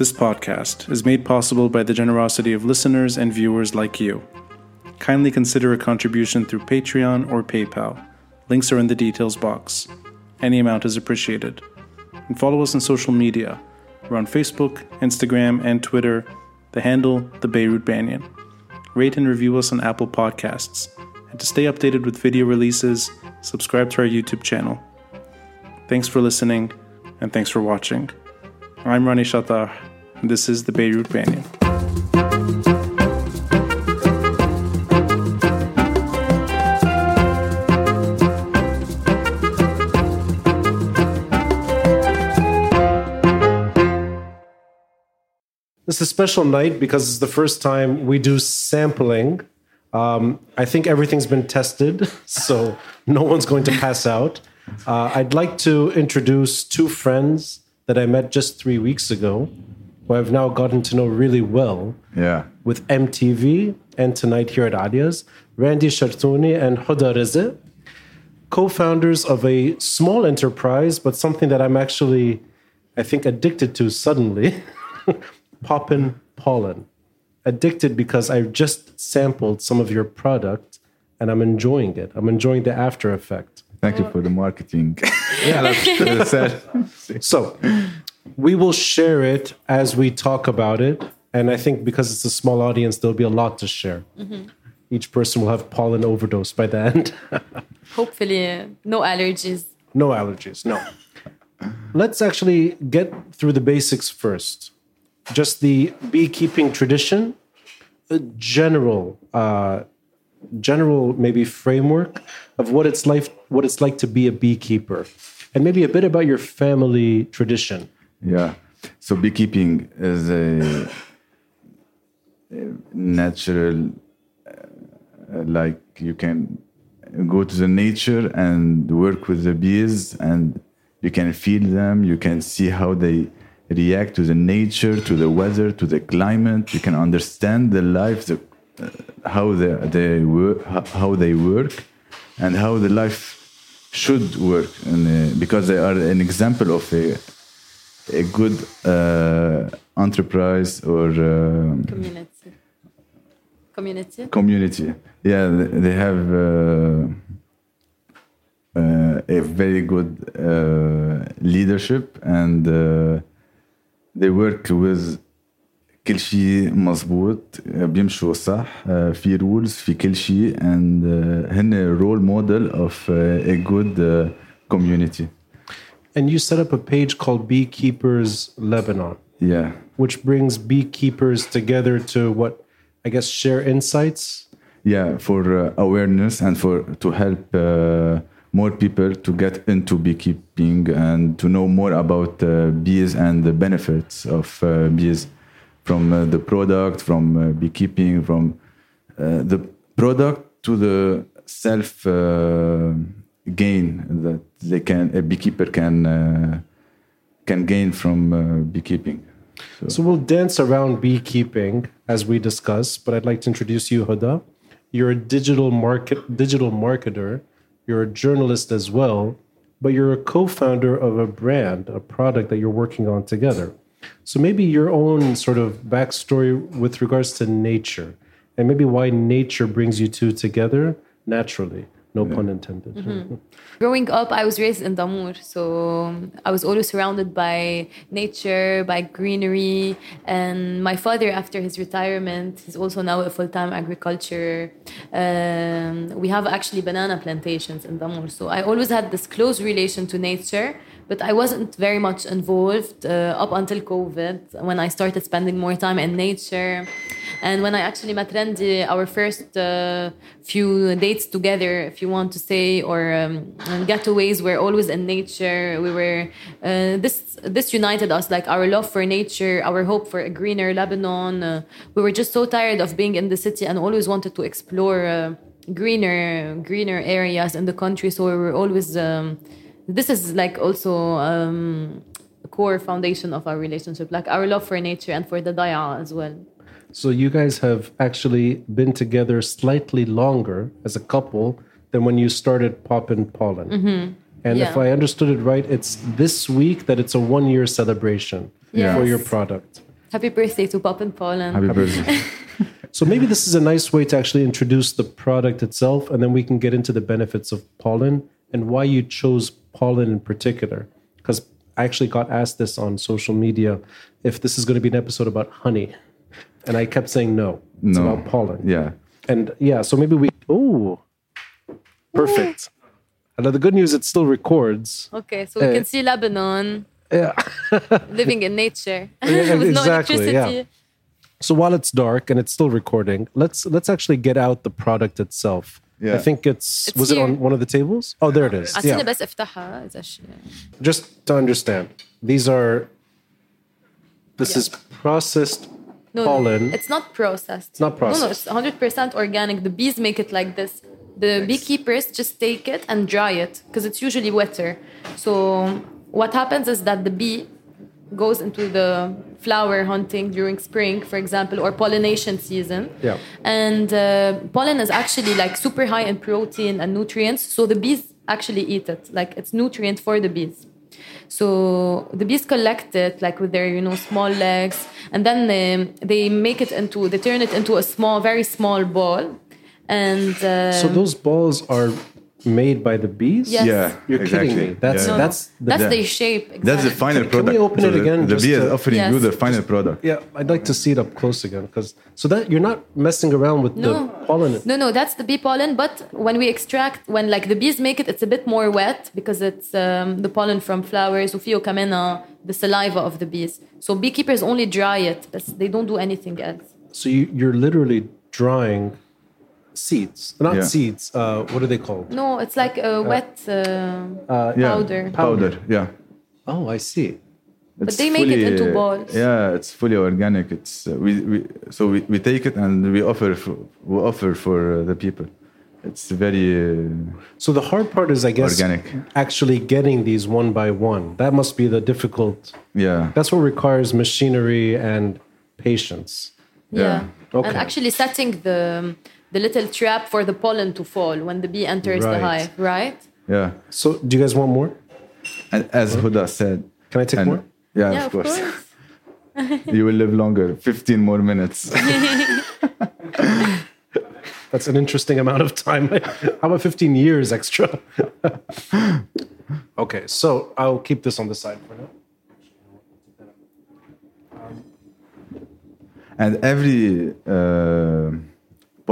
This podcast is made possible by the generosity of listeners and viewers like you. Kindly consider a contribution through Patreon or PayPal. Links are in the details box. Any amount is appreciated. And follow us on social media. We're on Facebook, Instagram, and Twitter. The handle, The Beirut Banyan. Rate and review us on Apple Podcasts. And to stay updated with video releases, subscribe to our YouTube channel. Thanks for listening, and thanks for watching. I'm Rani Shatar, and this is The Beirut Banyan. It's a special night because it's the first time we do sampling. I think everything's been tested, so no one's going to pass out. I'd like to introduce two friends that I met just 3 weeks ago, who I've now gotten to know really well. Yeah. With MTV and tonight here at Adias, Randy Chartouni and Huda Reza, co-founders of a small enterprise, but something that I'm actually, I think, addicted to suddenly. Poppin' Pollen. Addicted because I've just sampled some of your product and I'm enjoying it. I'm enjoying the after effect. Thank you for the marketing. Yeah, that's sad. So we will share it as we talk about it. And I think because it's a small audience, there'll be a lot to share. Mm-hmm. Each person will have pollen overdose by the end. Hopefully, no allergies. No allergies, no. Let's actually get through the basics first. Just the beekeeping tradition, a general maybe framework of what it's like to be a beekeeper, and maybe a bit about your family tradition. Yeah, so beekeeping is a natural, like you can go to the nature and work with the bees, and you can feed them. You can see how they react to the nature, to the weather, to the climate. You can understand the life, how they work, and how the life should work, and because they are an example of a good enterprise or community. Yeah, they have a very good leadership and. They work with كل شيء مضبوط بيمشوا صح في rules في كل شيء and هن role model of a good community. And you set up a page called Beekeepers Lebanon. Yeah. Which brings beekeepers together to what I guess share insights. Yeah, for awareness and to help more people to get into beekeeping and to know more about bees and the benefits of bees from the product, from beekeeping, from the product to the self gain that a beekeeper can gain from beekeeping. So we'll dance around beekeeping as we discuss, but I'd like to introduce you, Huda. You're a digital marketer. You're a journalist as well, but you're a co-founder of a brand, a product that you're working on together. So maybe your own sort of backstory with regards to nature and maybe why nature brings you two together naturally. No pun intended. Mm-hmm. Growing up, I was raised in Damur, so I was always surrounded by nature, by greenery. And my father, after his retirement, he's also now a full-time agriculturer. We have actually banana plantations in Damur. So I always had this close relation to nature, but I wasn't very much involved up until COVID, when I started spending more time in nature. And when I actually met Randy, our first few dates together, if you want to say, or getaways, were always in nature. We were this united us, like our love for nature, our hope for a greener Lebanon. We were just so tired of being in the city and always wanted to explore greener areas in the country. So we were always. This is like also. A core foundation of our relationship, like our love for nature and for the Daya as well. So you guys have actually been together slightly longer as a couple than when you started Poppin' Pollen. Mm-hmm. And if I understood it right, it's this week that it's a one-year celebration for your product. Happy birthday to Poppin' Pollen. Happy birthday. So maybe this is a nice way to actually introduce the product itself, and then we can get into the benefits of pollen and why you chose pollen in particular. Because I actually got asked this on social media, if this is going to be an episode about honey. And I kept saying no. It's about pollen. Yeah. And yeah, so maybe perfect. And the good news, it still records. Okay, so we can see Lebanon. Yeah. Living in nature. Yeah, with exactly, no electricity. Yeah. So while it's dark and it's still recording, let's actually get out the product itself. Yeah. I think it's was here. It on one of the tables? Oh, there it is. Yeah. Just to understand, this is processed pollen. No, it's not processed. It's not processed. No, it's 100% organic. The bees make it like this. The beekeepers just take it and dry it because it's usually wetter. So what happens is that the bee goes into the flower hunting during spring, for example, or pollination season. Yeah. And pollen is actually like super high in protein and nutrients. So the bees actually eat it. Like it's nutrient for the bees. So the bees collect it like with their, small legs. And then they make it they turn it into a small, very small ball. And so those balls are made by the bees? Yes. Yeah, you're kidding me. That's the shape. Exactly. That's the final product. Can we open it again? The bee is offering you the final product. Yeah, I'd like to see it up close again so that you're not messing around with the pollen. No, that's the bee pollen. But when we extract, when the bees make it, it's a bit more wet because it's the pollen from flowers. Ufio kamena, the saliva of the bees. So beekeepers only dry it. They don't do anything else. So you're literally drying seeds. Not seeds. What are they called? No, it's like a wet powder. Powder, yeah. Oh, I see. But they make it into balls. Yeah, it's fully organic. It's we take it and we offer for the people. It's very... So the hard part is, I guess, organic. Actually getting these one by one. That must be the difficult... Yeah. That's what requires machinery and patience. Yeah. Okay. And actually setting the little trap for the pollen to fall when the bee enters the hive, right? Yeah. So do you guys want more? And as Huda said... Can I take more? Yeah, of course. You will live longer. 15 more minutes. That's an interesting amount of time. How about 15 years extra? Okay, so I'll keep this on the side for now. And every...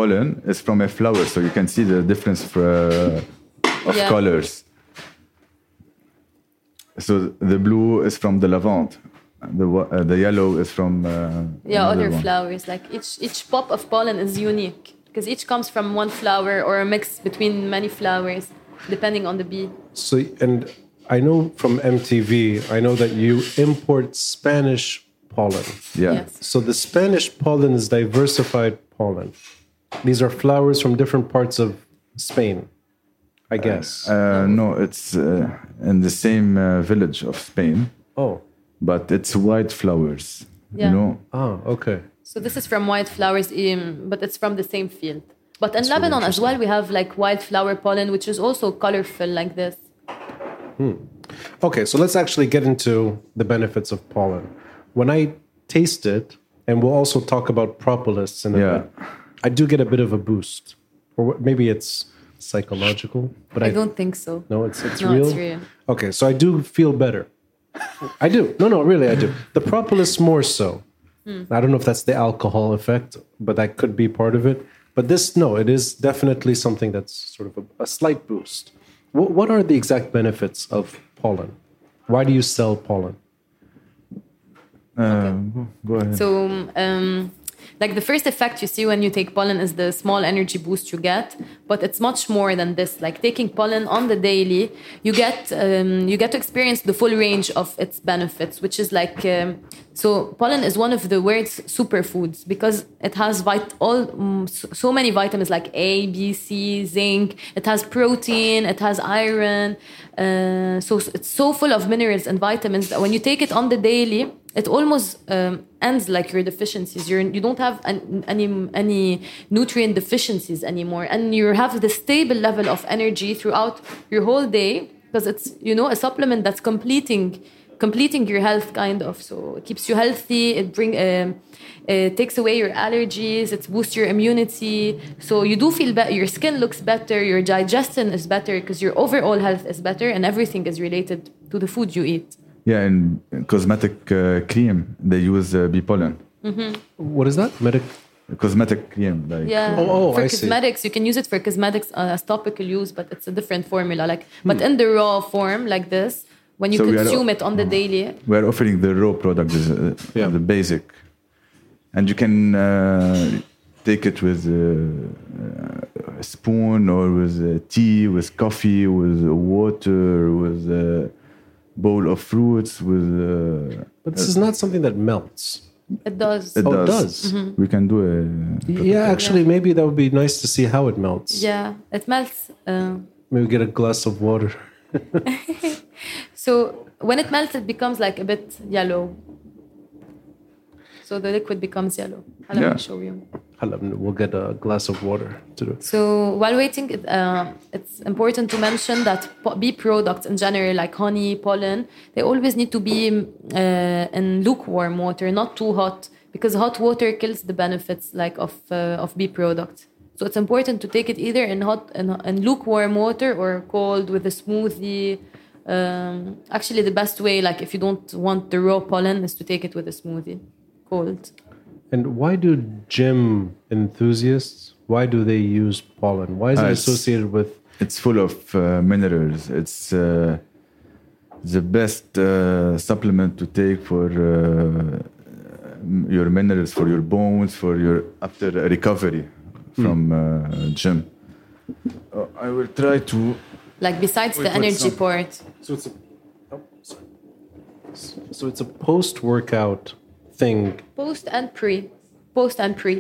pollen is from a flower, so you can see the difference of colors. So the blue is from the lavande, the yellow is from other flowers. Like each pop of pollen is unique because each comes from one flower or a mix between many flowers, depending on the bee. So, and I know from MTV, I know that you import Spanish pollen. Yeah. Yes. So the Spanish pollen is diversified pollen. These are flowers from different parts of Spain, I guess. No, it's in the same village of Spain. Oh. But it's white flowers, you know. Oh, okay. So this is from white flowers, but it's from the same field. But in Lebanon as well, we have wildflower pollen, which is also colorful like this. Okay, so let's actually get into the benefits of pollen. When I taste it, and we'll also talk about propolis in a bit. I do get a bit of a boost. Or maybe it's psychological. But I don't think so. No, it's real? Okay, so I do feel better. I do. No, really, I do. The propolis more so. I don't know if that's the alcohol effect, but that could be part of it. But it is definitely something that's sort of a slight boost. What are the exact benefits of pollen? Why do you sell pollen? Go ahead. So... the first effect you see when you take pollen is the small energy boost you get, but it's much more than this. Like taking pollen on the daily, you get to experience the full range of its benefits, which is so pollen is one of the world's superfoods because it has so many vitamins like A, B, C, zinc. It has protein, it has iron. So it's so full of minerals and vitamins that when you take it on the daily, it almost ends your deficiencies. You don't have any nutrient deficiencies anymore. And you have the stable level of energy throughout your whole day because it's a supplement that's completing completing your health, kind of. So it keeps you healthy. It takes away your allergies. It boosts your immunity. So you do feel better. Your skin looks better. Your digestion is better because your overall health is better, and everything is related to the food you eat. Yeah, and cosmetic cream, they use bee pollen. Mm-hmm. What is that? Cosmetic cream. Like. Yeah, for I cosmetics. See. You can use it for cosmetics as topical use, but it's a different formula. But in the raw form, like this, when you consume it on the daily. We're offering the raw product, the basic. And you can take it with a spoon or with tea, with coffee, with water, with a bowl of fruits. But this is not something that melts. It does. Mm-hmm. We can do it. Yeah, actually, maybe that would be nice to see how it melts. Yeah, it melts. Maybe get a glass of water. So when it melts, it becomes like a bit yellow. So the liquid becomes yellow. Let me show you. We'll get a glass of water to do. So while waiting, it's important to mention that bee products in general, like honey, pollen, they always need to be in lukewarm water, not too hot, because hot water kills the benefits of bee products. So it's important to take it either in hot and lukewarm water or cold with a smoothie. Actually, the best way, if you don't want the raw pollen, is to take it with a smoothie, cold. And why do gym enthusiasts, why do they use pollen? Why is it associated with... It's full of minerals. It's the best supplement to take for your minerals, for your bones, for your after recovery from gym. I will try to... besides the energy part. So it's a post-workout... thing. Post and pre.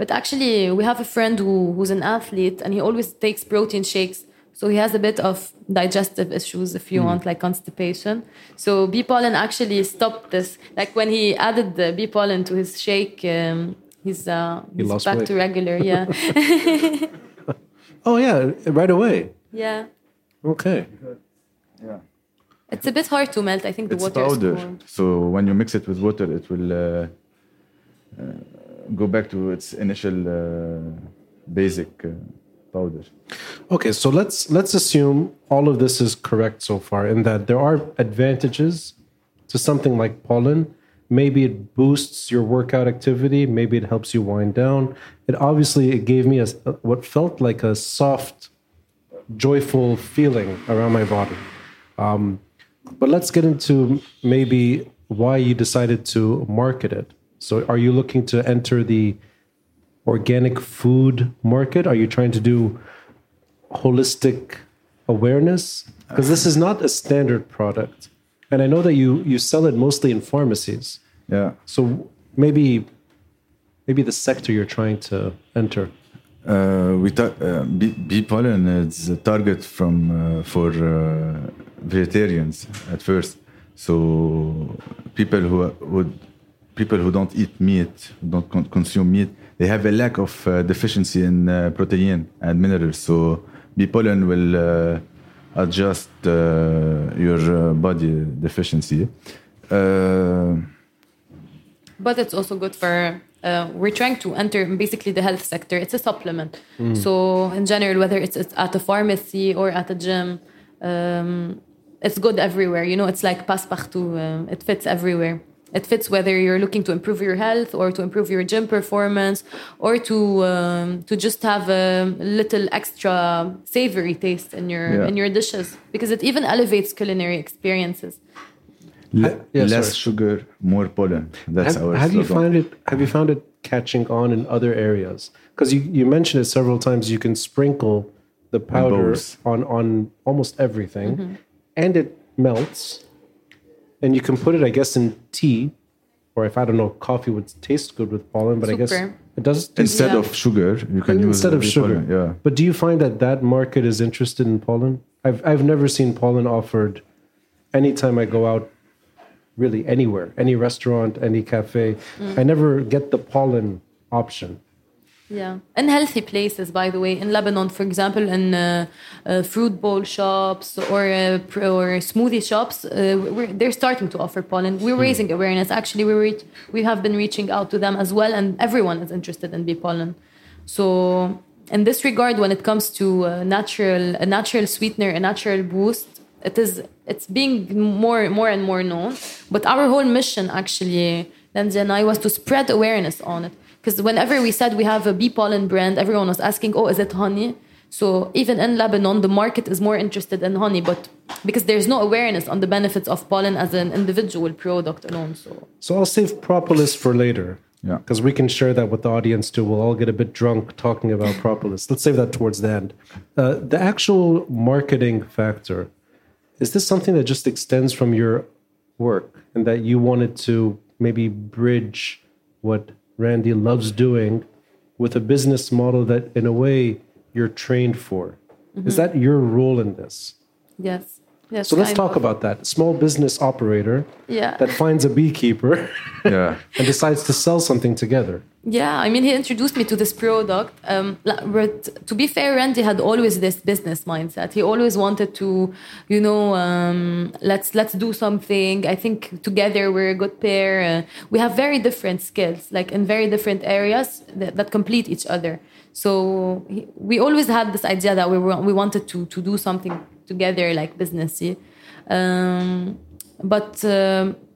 But actually, we have a friend who's an athlete, and he always takes protein shakes. So he has a bit of digestive issues, if you want, like constipation. So bee pollen actually stopped this. When he added the bee pollen to his shake, he's back to regular. Yeah. Oh yeah, right away. Yeah. Okay. Yeah. It's a bit hard to melt. I think the water is powder. So when you mix it with water, it will go back to its initial basic powder. Okay, so let's assume all of this is correct so far, in that there are advantages to something like pollen. Maybe it boosts your workout activity. Maybe it helps you wind down. It gave me what felt like a soft, joyful feeling around my body. But let's get into maybe why you decided to market it. So are you looking to enter the organic food market? Are you trying to do holistic awareness? Because this is not a standard product. And I know that you sell it mostly in pharmacies. Yeah. So maybe the sector you're trying to enter. Bee pollen is a target for vegetarians at first, so people who don't eat meat, don't consume meat, they have a lack of deficiency in protein and minerals. So bee pollen will adjust your body deficiency. But it's also good for. We're trying to enter basically the health sector. It's a supplement. So in general, whether it's at a pharmacy or at a gym, it's good everywhere. It's like passe-partout. It fits everywhere. It fits whether you're looking to improve your health or to improve your gym performance or to just have a little extra savory taste in your dishes, because it even elevates culinary experiences. Less sugar, more pollen. That's our slogan. Have you found it catching on in other areas? Because you mentioned it several times. You can sprinkle the powder on almost everything, and it melts. And you can put it, I guess, in tea, or coffee would taste good with pollen. But I guess it does. Instead of sugar, you can use instead of sugar. Pollen, yeah. But do you find that market is interested in pollen? I've never seen pollen offered. Anytime I go out. Really, anywhere, any restaurant, any cafe, I never get the pollen option. Yeah. In healthy places, by the way. In Lebanon, for example, in fruit bowl shops or smoothie shops, they're starting to offer pollen. We're raising awareness. Actually, we have been reaching out to them as well, and everyone is interested in bee pollen. So in this regard, when it comes to a natural sweetener, a natural boost, it's being more and more known. But our whole mission, actually, Ramzi and I, was to spread awareness on it. Because whenever we said we have a bee pollen brand, everyone was asking, oh, is it honey? So even in Lebanon, the market is more interested in honey, but because there's no awareness on the benefits of pollen as an individual product alone. So I'll save Propolis for later. Yeah, because we can share that with the audience too. We'll all get a bit drunk talking about Propolis. Let's save that towards the end. The actual marketing factor, is this something that just extends from your work and that you wanted to maybe bridge what Randy loves doing with a business model that, in a way, you're trained for? Mm-hmm. Is that your role in this? Yes. Yes, so let's talk about that. Small business operator that finds a beekeeper and decides to sell something together. Yeah, I mean, he introduced me to this product. But to be fair, Randy had always this business mindset. He always wanted to, let's do something. I think together we're a good pair. We have very different skills, like in very different areas that complete each other. So we always had this idea that we wanted to do something together, like businessy. But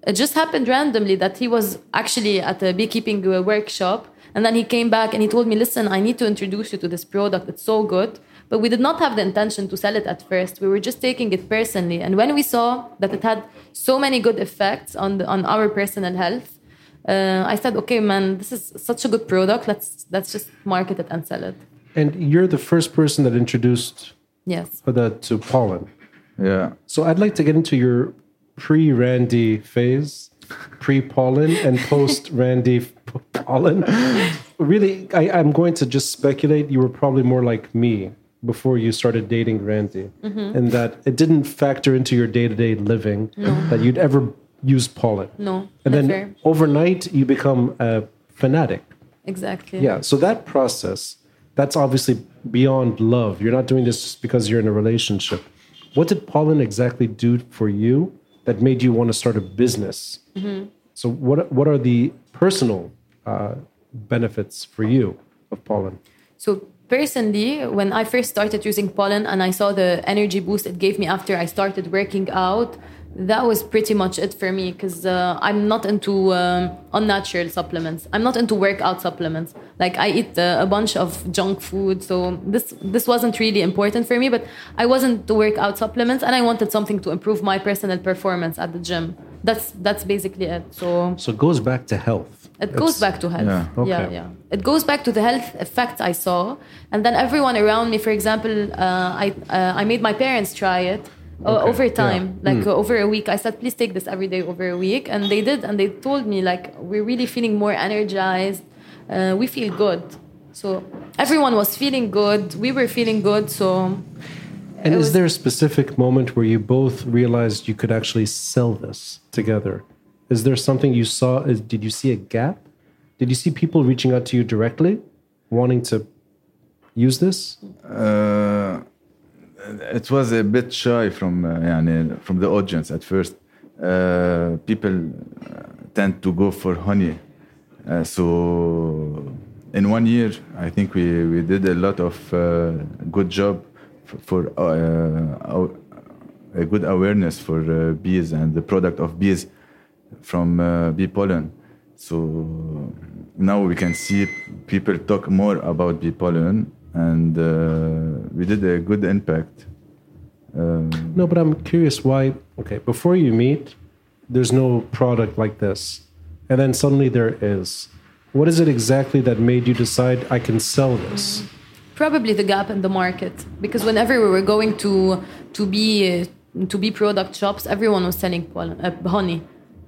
it just happened randomly that he was actually at a beekeeping workshop, and then he came back and he told me, listen, I need to introduce you to this product. It's so good. But we did not have the intention to sell it at first. We were just taking it personally. And when we saw that it had so many good effects on our personal health, I said, okay, man, this is such a good product. Let's just market it and sell it. And you're the first person that introduced Huda to pollen. Yeah. So I'd like to get into your pre-Randy phase, pre-pollen and post-Randy pollen. Really, I'm going to just speculate. You were probably more like me before you started dating Randy, and that it didn't factor into your day-to-day living that you'd ever use pollen. No. And then fair. Overnight, you become a fanatic. Exactly. Yeah. So that process, that's obviously beyond love. You're not doing this just because you're in a relationship. What did pollen exactly do for you that made you want to start a business? Mm-hmm. So what are the personal benefits for you of pollen? So personally, when I first started using pollen and I saw the energy boost it gave me after I started working out, that was pretty much it for me, because I'm not into unnatural supplements. I'm not into workout supplements. Like, I eat a bunch of junk food, so this wasn't really important for me, but I wasn't into workout supplements, and I wanted something to improve my personal performance at the gym. That's basically it. So it goes back to health. It goes back to health. Yeah. Okay. Yeah. It goes back to the health effect I saw. And then everyone around me, for example, I made my parents try it. Okay. Over time, over a week, I said, please take this every day over a week. And they did. And they told me, like, we're really feeling more energized. We feel good. So everyone was feeling good. We were feeling good. So. And is there a specific moment where you both realized you could actually sell this together? Is there something you saw? Did you see a gap? Did you see people reaching out to you directly, wanting to use this? It was a bit shy from the audience at first. People tend to go for honey. So in 1 year, I think we did a lot of good job for a good awareness for bees and the product of bees from bee pollen. So now we can see people talk more about bee pollen. And we did a good impact. No, but I'm curious why. Okay, before you meet, there's no product like this. And then suddenly there is. What is it exactly that made you decide I can sell this? Probably the gap in the market. Because whenever we were going to be product shops, everyone was selling pollen, honey.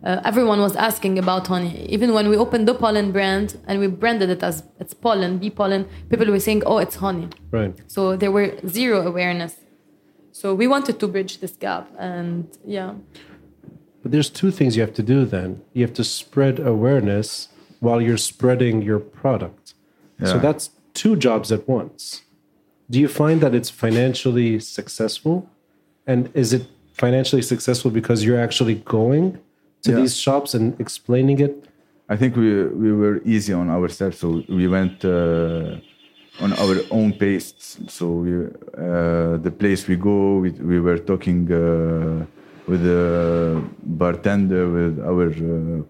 Everyone was asking about honey. Even when we opened the pollen brand and we branded it as it's pollen, bee pollen, people were saying, oh, it's honey. Right. So there were zero awareness. So we wanted to bridge this gap. And yeah. But there's two things you have to do then. You have to spread awareness while you're spreading your product. Yeah. So that's two jobs at once. Do you find that it's financially successful? And is it financially successful because you're actually going to these shops and explaining it? I think we were easy on ourselves. So we went on our own pace. So the place we go, we were talking with the bartender, with our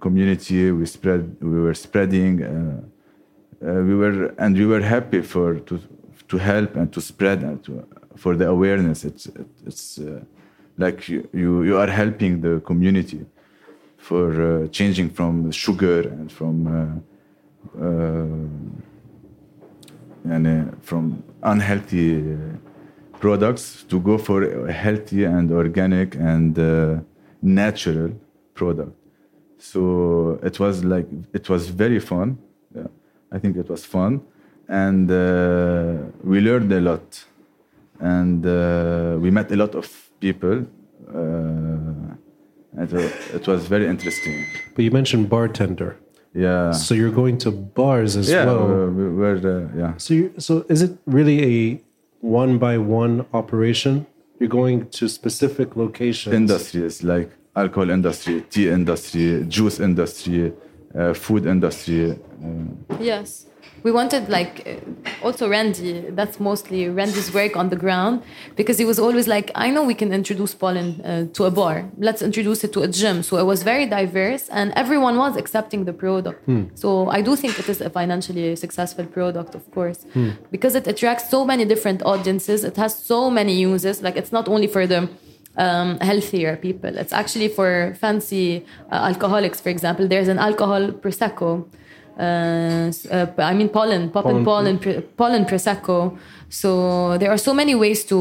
community. We were spreading. We were happy to help and to spread and for the awareness. It's like you are helping the community for changing from sugar and from unhealthy products to go for a healthy and organic and natural product. So it was very fun. Yeah. I think it was fun, and we learned a lot, and we met a lot of people. It was very interesting. But you mentioned bartender. Yeah. So you're going to bars as well. Yeah, we're. So is it really a one-by-one operation? You're going to specific locations. Industries like alcohol industry, tea industry, juice industry, food industry. Yes. We wanted also Randy, that's mostly Randy's work on the ground, because he was always like, I know we can introduce pollen to a bar. Let's introduce it to a gym. So it was very diverse and everyone was accepting the product. So I do think it is a financially successful product, of course, because it attracts so many different audiences. It has so many uses. Like, it's not only for the healthier people. It's actually for fancy alcoholics, for example. There's an alcohol Prosecco. Poppin' pollen Prosecco. So there are so many ways to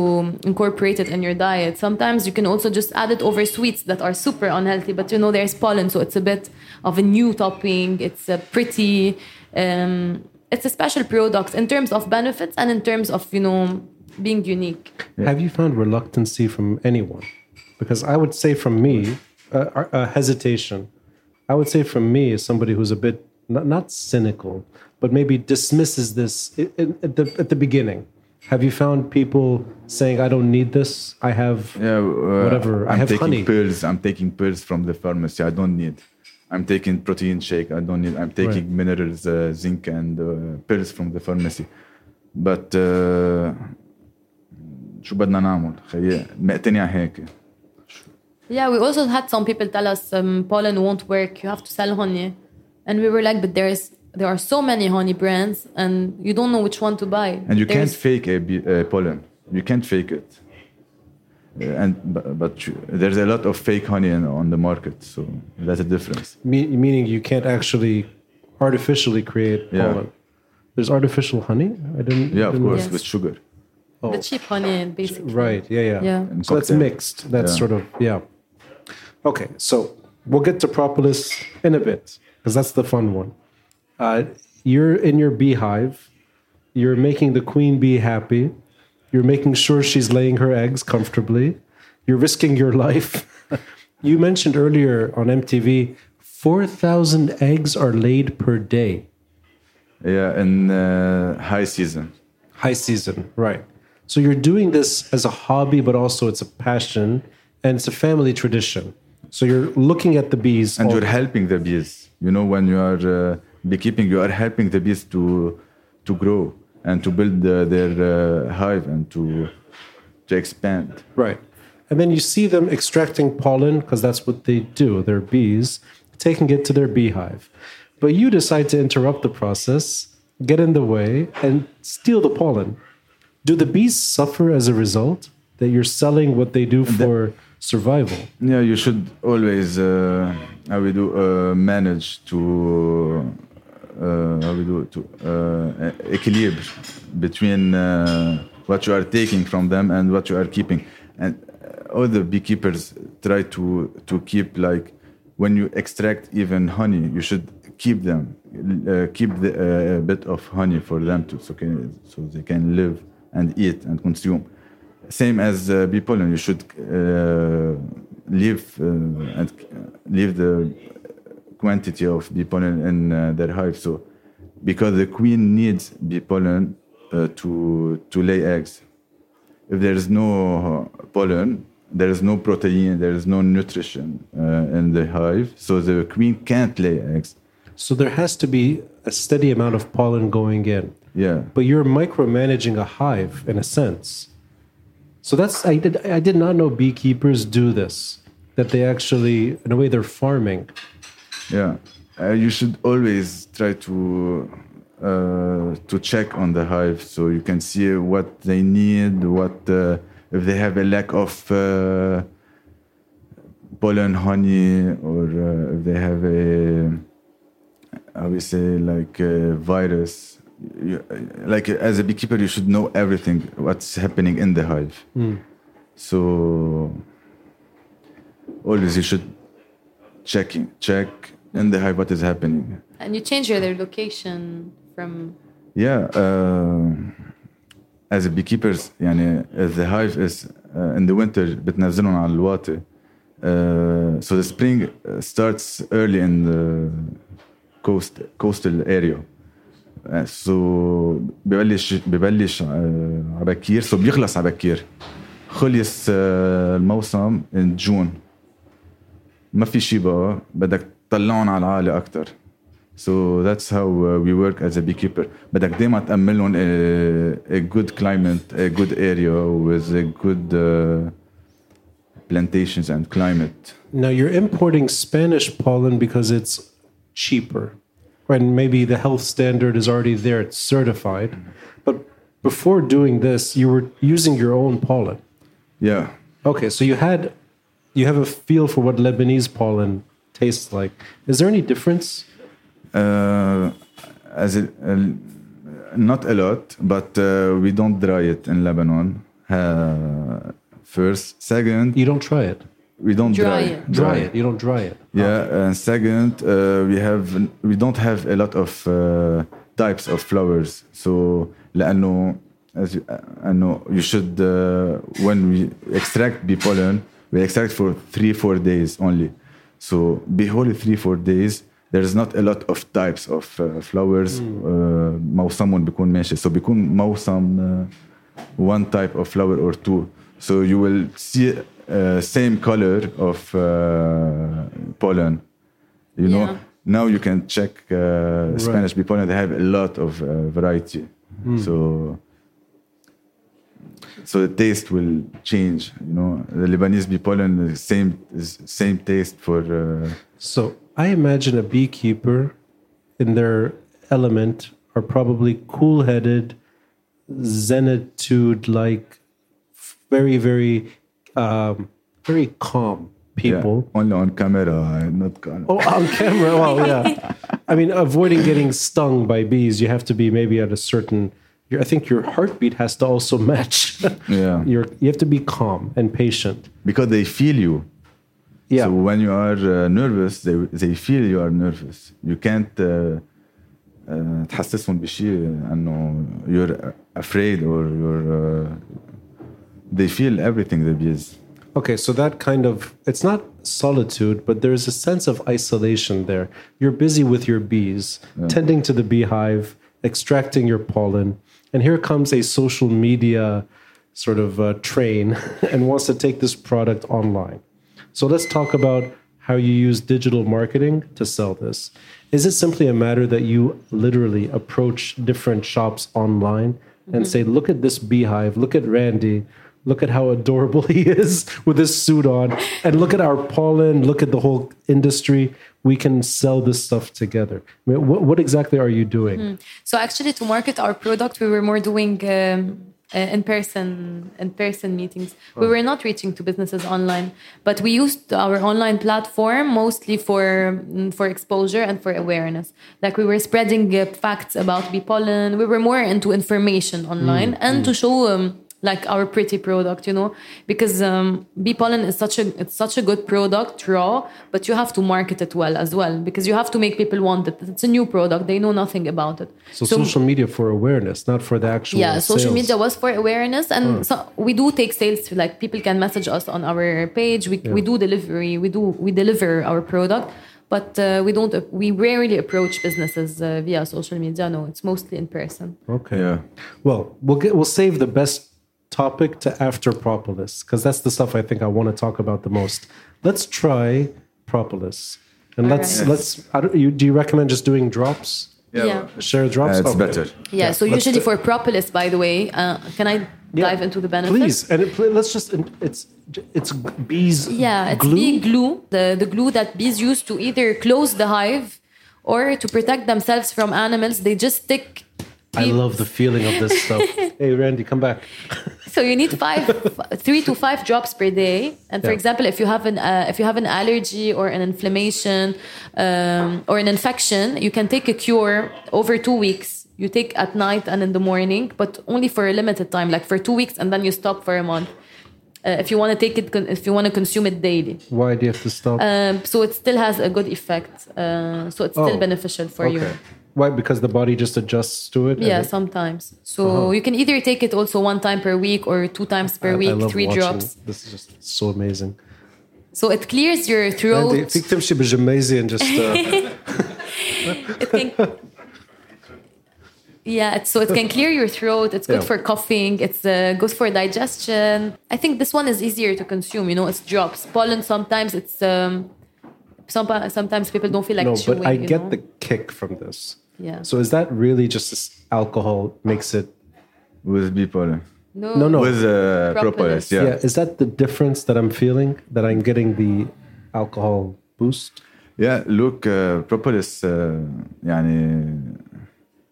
incorporate it in your diet. Sometimes you can also just add it over sweets that are super unhealthy, but there's pollen, so it's a bit of a new topping. It's a pretty, it's a special product in terms of benefits and in terms of, being unique. Have you found reluctancy from anyone? Because I would say from me, hesitation. I would say from me is somebody who's a bit not cynical, but maybe dismisses this at the beginning. Have you found people saying, I don't need this, I have whatever, I have honey. I'm taking pills from the pharmacy, I don't need. I'm taking protein shake, I don't need. I'm taking minerals, zinc and pills from the pharmacy. But شو بدنا نعمل؟ مقتنع هيك. Yeah, we also had some people tell us pollen won't work, you have to sell honey. And we were like, but there are so many honey brands and you don't know which one to buy. And you can't fake a pollen. You can't fake it. But there's a lot of fake honey on the market. So that's a difference. Meaning you can't actually artificially create pollen. There's artificial honey? Of course, with sugar. Oh. The cheap honey, basically. Right, yeah. So that's mixed. That's sort of, yeah. Okay, so we'll get to Propolis in a bit, because that's the fun one. You're in your beehive. You're making the queen bee happy. You're making sure she's laying her eggs comfortably. You're risking your life. You mentioned earlier on MTV, 4,000 eggs are laid per day. Yeah, in high season. High season, right. So you're doing this as a hobby, but also it's a passion, and it's a family tradition. So you're looking at the bees. And you're helping the bees. When you are beekeeping, you are helping the bees to grow and to build their hive and to expand. Right. And then you see them extracting pollen, because that's what they do, they're bees, taking it to their beehive. But you decide to interrupt the process, get in the way, and steal the pollen. Do the bees suffer as a result that you're selling what they do for survival? Yeah, you should always... manage to equilibrate between what you are taking from them and what you are keeping. And all the beekeepers try to keep, like, when you extract even honey, you should keep a bit of honey for them too, so they can live and eat and consume. Same as bee pollen, you should leave the quantity of bee pollen in their hive, so because the queen needs bee pollen to lay eggs. If there is no pollen, there is no protein, there is no nutrition in the hive, so the queen can't lay eggs. So there has to be a steady amount of pollen going in. Yeah. But you're micromanaging a hive in a sense. So that's I did not know beekeepers do this, that they actually, in a way, they're farming. Yeah. You should always try to check on the hive so you can see what they need, what if they have a lack of pollen, honey, or if they have a, I would say, like a virus. Like as a beekeeper, you should know everything, what's happening in the hive. Mm. So always you should check in the hive what is happening. And you change your location from... Yeah. As a beekeepers, as the hive is in the winter, بتنزلهم على الواطي. So the spring starts early in the coastal area. So ببلش عبكير. So بيخلص عبكير. خلص الموسم in June. ما في شي بقى. بدك تطلعون على العالي أكتر. So that's how we work as a beekeeper. بدك دايما تأمن لهم a good climate, a good area with a good plantations and climate. Now you're importing Spanish pollen because it's cheaper, right? And maybe the health standard is already there, it's certified. But before doing this, you were using your own pollen. Yeah. Okay, so you have a feel for what Lebanese pollen tastes like. Is there any difference? Not a lot, but we don't dry it in Lebanon. First, second, you don't try it. We don't dry it. Dry it. You don't dry it. Yeah, okay. And second, we don't have a lot of types of flowers. So, you should when we extract bee pollen, we extract for 3-4 days only. So, be wholly 3-4 days. There's not a lot of types of flowers. موسمون بيكون ماشي. So بيكون موسم one type of flower or two. So you will see same color of pollen. You know, now you can check Spanish bee pollen. They have a lot of variety. Mm. So the taste will change. You know, the Lebanese bee pollen same taste for. So. I imagine a beekeeper in their element are probably cool-headed, zenitude-like, very, very, very calm people. Yeah, only on camera, not calm. Oh, on camera, well, yeah. I mean, avoiding getting stung by bees, you have to be maybe at a certain... I think your heartbeat has to also match. Yeah. You have to be calm and patient. Because they feel you. Yeah. So when you are nervous, they feel you are nervous. You can't تحسسهم بشيء أنه you're afraid or you're they feel everything the bees. Okay, so that kind of it's not solitude, but there is a sense of isolation there. You're busy with your bees, tending to the beehive, extracting your pollen, and here comes a social media sort of train and wants to take this product online. So let's talk about how you use digital marketing to sell this. Is it simply a matter that you literally approach different shops online and say, look at this beehive, look at Randy, look at how adorable he is with his suit on, and look at our pollen, look at the whole industry. We can sell this stuff together. I mean, what exactly are you doing? Mm. So actually to market our product, we were more doing... in-person meetings. Oh. We were not reaching to businesses online, but we used our online platform mostly for exposure and for awareness. Like we were spreading facts about bee pollen. We were more into information online and to show like our pretty product, you know, because bee pollen is such a good product raw, but you have to market it well as well because you have to make people want it. It's a new product; they know nothing about it. So social media for awareness, not for the actual. Yeah, social media was for awareness, and so we do take sales. Like people can message us on our page. We do delivery. We deliver our product. But we rarely approach businesses via social media. No, it's mostly in person. Okay. Yeah. Well, we'll save the best topic to after Propolis, because that's the stuff I think I want to talk about the most. Let's try Propolis, and do you recommend just doing drops? Yeah. Share drops. It's better. Yeah. So usually for Propolis, by the way, can I dive into the benefits? Please. And it's bees. Yeah, it's bee glue. The glue that bees use to either close the hive or to protect themselves from animals. They just stick. I love the feeling of this stuff. Hey, Randy, come back. So you need 3 to 5 drops per day. And for example, if you have an allergy or an inflammation or an infection, you can take a cure over 2 weeks. You take at night and in the morning, but only for a limited time, like for 2 weeks, and then you stop for a month. If you want to take it, if you want to consume it daily. Why do you have to stop? So it still has a good effect. So it's still beneficial for you. Why? Because the body just adjusts to it? Yeah, sometimes. So you can either take it also 1 time per week or 2 times per week, I love 3 drops. This is just so amazing. So it clears your throat. And you can take it and just... Yeah, so it can clear your throat. It's good for coughing. It's good for digestion. I think this one is easier to consume. You know, it's drops. Pollen, sometimes it's... sometimes people don't feel like chewing. No, but I get the kick from this. Yeah. So is that really just this alcohol makes it with bee pollen? No. With propolis. Yeah. Is that the difference that I'm feeling, that I'm getting the alcohol boost? Yeah. Look, propolis.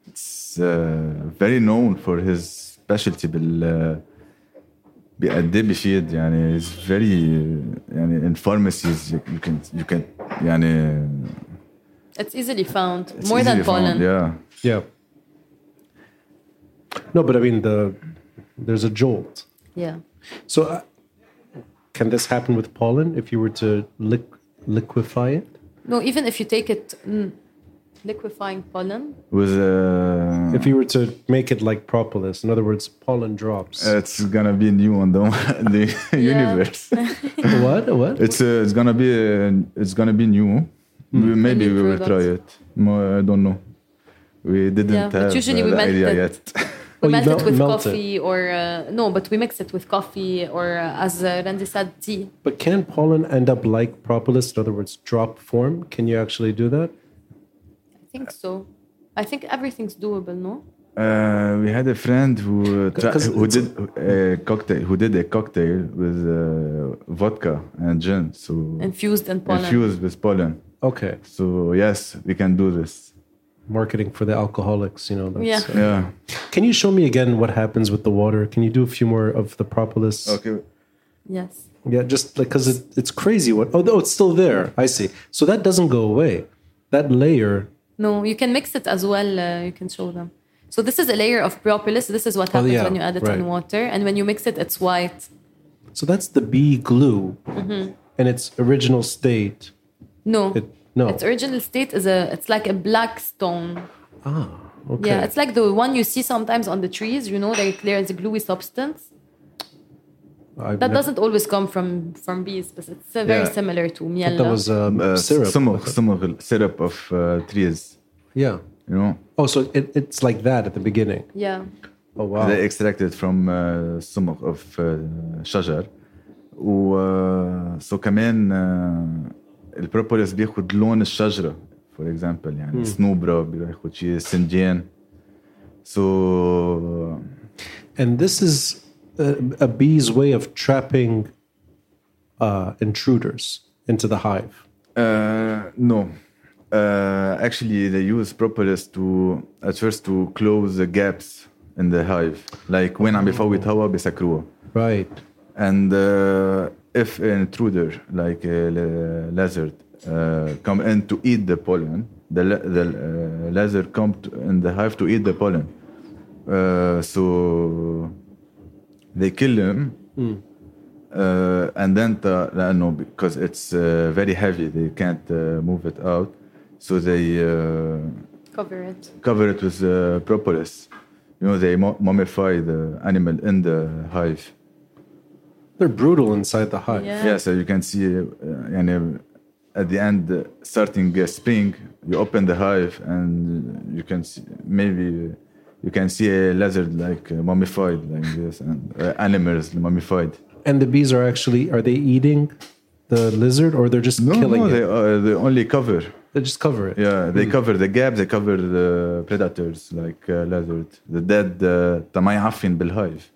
It's very known for his specialty. It's very in pharmacies you can. It's easily found. More than pollen. Yeah. No, but I mean, there's a jolt. Yeah. So, can this happen with pollen if you were to liquefy it? No, even if you take it, liquefying pollen. If you were to make it like propolis, in other words, pollen drops. It's gonna be new on the universe. What? It's gonna be new. Maybe we will try it. I don't know. We didn't have the idea yet. We melt it with coffee but we mix it with coffee or as Randy said, tea. But can pollen end up like propolis? In other words, drop form. Can you actually do that? I think so. I think everything's doable, no? We had a friend who did a cocktail with vodka and gin, so infused with pollen. Okay. So yes, we can do this. Marketing for the alcoholics, you know. That's, Can you show me again what happens with the water? Can you do a few more of the propolis? Okay. Yes. Yeah, just because it's crazy. It's still there. I see. So that doesn't go away. That layer. No, you can mix it as well. You can show them. So this is a layer of propolis. This is what happens when you add it in water. And when you mix it, it's white. So that's the bee glue in its original state. No. Its original state is it's like a black stone. Ah, okay. Yeah, it's like the one you see sometimes on the trees. You know, there's a gluey substance. That doesn't always come from bees, but it's very similar to miella. That was syrup. Some syrup of trees. Yeah. You know? Oh, so it's like that at the beginning. Yeah. Oh, wow. They extracted from some of shajar. So كمان البروبوليس بياخد لون الشجرة, for example. يعني سنوبرا بياخد شيء سنديان. So... And this is... a bee's way of trapping intruders into the hive? No. Actually, they use propolis at first to close the gaps in the hive. Like when عم بيفوت هوا بيسكروها. Right. And if an intruder, like a lizard, come in to eat the pollen, the lizard comes in the hive to eat the pollen. So... They kill him, and then because it's very heavy, they can't move it out. So they cover it with propolis. You know, they mummify the animal in the hive. They're brutal inside the hive. Yeah. So you can see, at the end, starting spring, you open the hive and you can see, maybe you can see a lizard like mummified like this, and animals mummified. And the bees are actually, are they eating the lizard or they're just killing it? They only cover. They just cover it. Yeah, they cover the gap, they cover the predators like lizard, the dead tamayafin bil hive.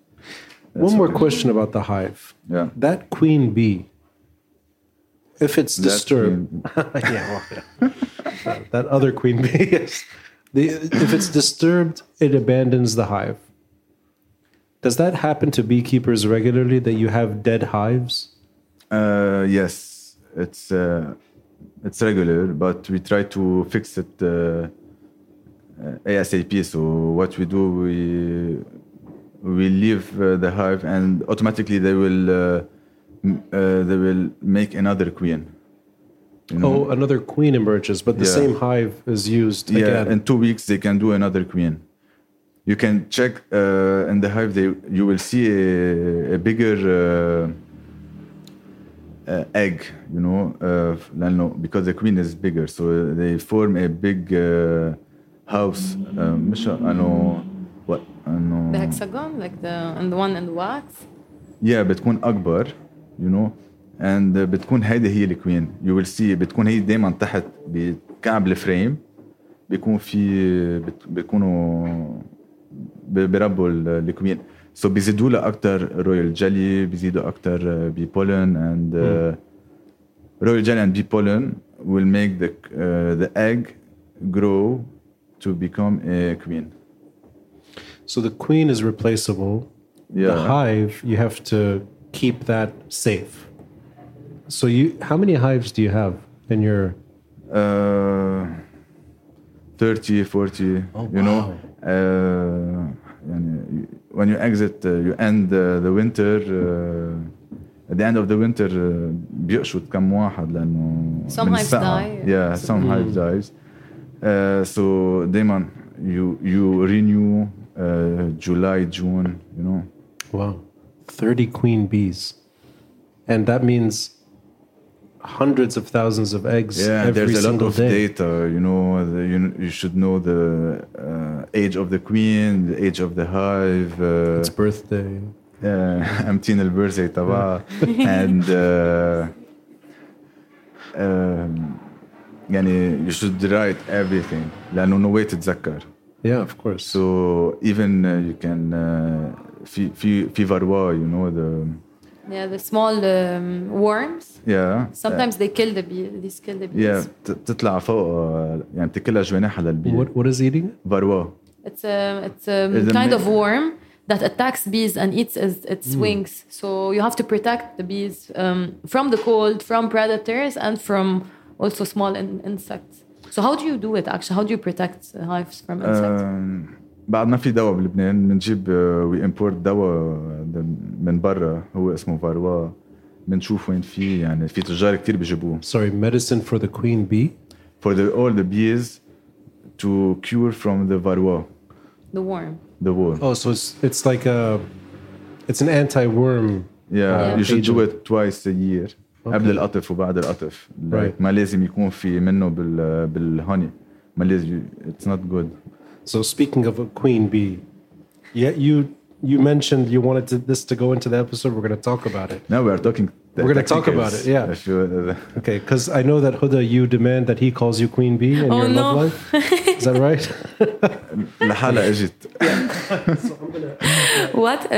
One more question about the hive. Yeah. That queen bee, if it's disturbed, that other queen bee, yes. If it's disturbed, it abandons the hive. Does that happen to beekeepers regularly, that you have dead hives? Yes, it's regular, but we try to fix it ASAP. So what we do, we leave the hive, and automatically they will make another queen. You know? Oh, another queen emerges, but the same hive is used again. Yeah, in 2 weeks they can do another queen. You can check in the hive; you will see a bigger egg. You know, because the queen is bigger, so they form a big house. The hexagon, like the one in the wax. Yeah, بتكون أكبر, you know, and بتكون هيدا هي الqueen. You will see بتكون هي دايما تحت بكعب الفريم, بيكون في بيكونوا بربوا الqueen. So بيزيدوا لها أكتر royal jelly, بيزيدوا أكتر bee pollen, and royal jelly and bee pollen will make the egg grow to become a queen. So the queen is replaceable. Yeah. The hive, you have to keep that safe. So how many hives do you have in your... 30, 40, when you exit, you end the winter, at the end of the winter, some hives die. Yeah, some hives dies. So, Damon, you renew July, June, you know. Wow. 30 queen bees. And that means hundreds of thousands of eggs every single day. Yeah, there's a lot of data, you know. You should know the age of the queen, the age of the hive. Its birthday. Amtin al-birthday taba. And you should write everything. لأنه no way تتذكر. Yeah, of course. So even you can في varroa, you know, the small worms. Yeah. Sometimes they kill the bees. These kill the bees. Yeah. تطلع فوق يعني تكلها جوانحها للبي. What is eating? Varroa. It's a kind of worm that attacks bees and eats its wings. So you have to protect the bees from the cold, from predators, and from also small insects. So how do you do it actually? How do you protect hives from insects? بعد ما في دواء بلبنان منجيب we import دواء من برا هو اسمه فاروا منشوف وين فيه يعني في تجار كتير بيجيبوه. Sorry, medicine for the queen bee? For all the bees to cure from the varroa. The worm. Oh, so it's like it's an anti-worm. Yeah, you should do it twice a year. قبل القطف وبعد القطف. Right. ما لازم يكون في منه بالهوني. ما لازم. It's not good. So speaking of a queen bee, you mentioned you wanted this to go into the episode. We're going to talk about it. Now we are talking. We're going to talk about it. Yeah. Okay, because I know that Huda, you demand that he calls you queen bee in your love life. Is that right? لحالة أجت. So I'm gonna. What? I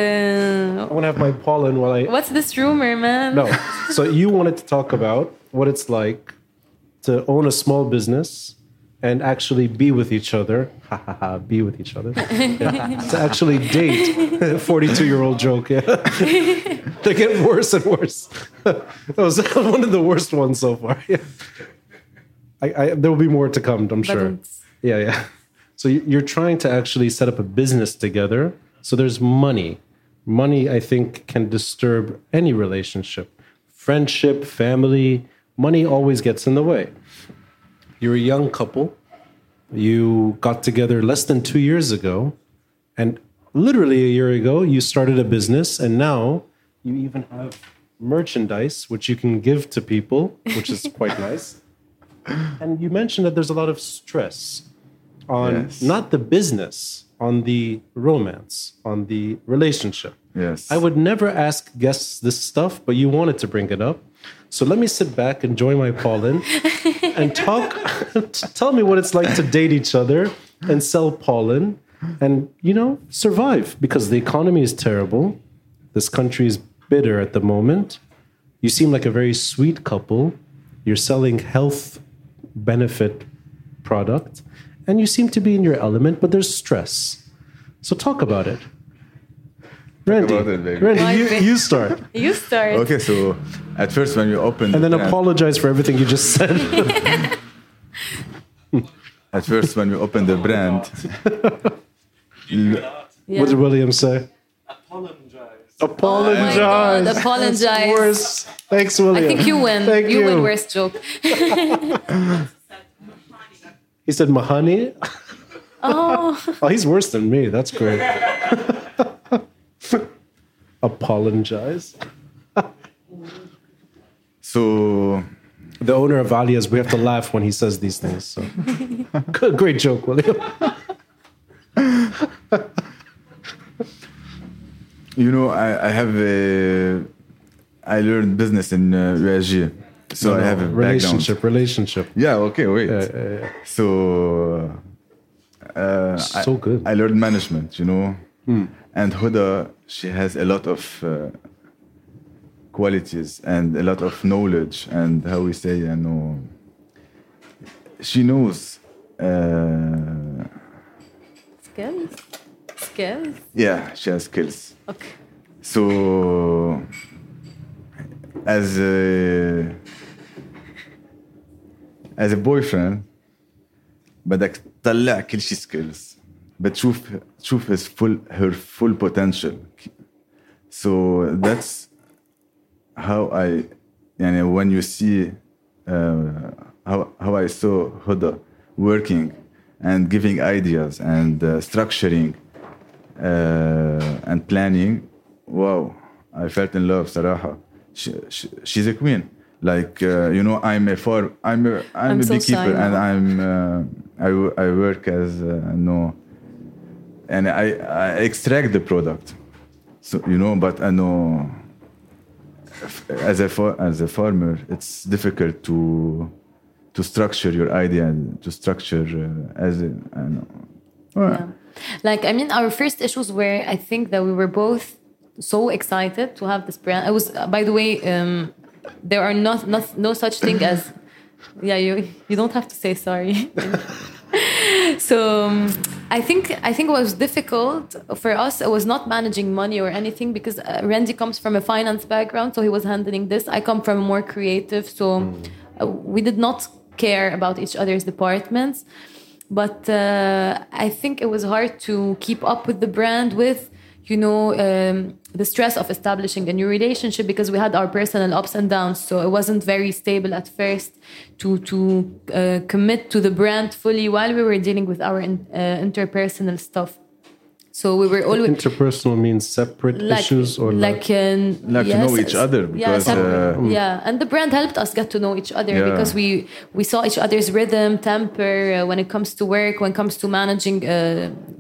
want to have my pollen while I. What's this rumor, man? No. So you wanted to talk about what it's like to own a small business and actually be with each other. Ha ha ha! Be with each other. To actually date. 42-year-old joke. Yeah. They get worse and worse. That was one of the worst ones so far. Yeah. There will be more to come, I'm sure. Yeah. So you're trying to actually set up a business together. So there's money. Money, I think, can disturb any relationship. Friendship, family, money always gets in the way. You're a young couple. You got together less than 2 years ago. And literally a year ago, you started a business. And now you even have merchandise, which you can give to people, which is quite nice. And you mentioned that there's a lot of stress on not the business, on the romance, on the relationship. Yes. I would never ask guests this stuff, but you wanted to bring it up. So let me sit back, enjoy my pollen, and talk. Tell me what it's like to date each other and sell pollen and, you know, survive, because the economy is terrible. This country is bitter at the moment. You seem like a very sweet couple. You're selling health benefit product, and you seem to be in your element, but there's stress. So talk about it. Randy, you start. You start. Okay, so at first when you opened... And then apologize for everything you just said. At first when we opened the brand... What did William say? Apologize. Oh my God, apologize. Worse. Thanks, William. I think you win. You win worst joke. He said Mahani. Oh, he's worse than me. That's great. Apologize. So the owner of Aaliya's, we have to laugh when he says these things. So good, great joke, William. You know, I learned business in UAG. So I have a relationship. Yeah, okay, wait. So... so good. I learned management, you know. Mm. And Huda, she has a lot of qualities and a lot of knowledge. And how we say, you know... She knows... Skills? Yeah, she has skills. Okay. So, as a boyfriend, بدك تطلع كل شي skills. بتشوف her full potential. So that's how I, when you see how I saw Huda working and giving ideas and structuring. And planning, wow! I felt in love. Saraha, she's a queen. Like I'm a beekeeper, and I work as and I extract the product. So but I know as a farmer, it's difficult to structure your idea and to structure our first issues were, I think that we were both so excited to have this brand. I was, by the way, there are no such thing as, you don't have to say sorry. So I think what was difficult for us, it was not managing money or anything, because Randy comes from a finance background, so he was handling this. I come from more creative, so we did not care about each other's departments. But I think it was hard to keep up with the brand with, the stress of establishing a new relationship, because we had our personal ups and downs. So it wasn't very stable at first to commit to the brand fully while we were dealing with our interpersonal stuff. So we were always... Interpersonal means separate issues or to know each other. Because, and the brand helped us get to know each other because we saw each other's rhythm, temper, when it comes to work, when it comes to managing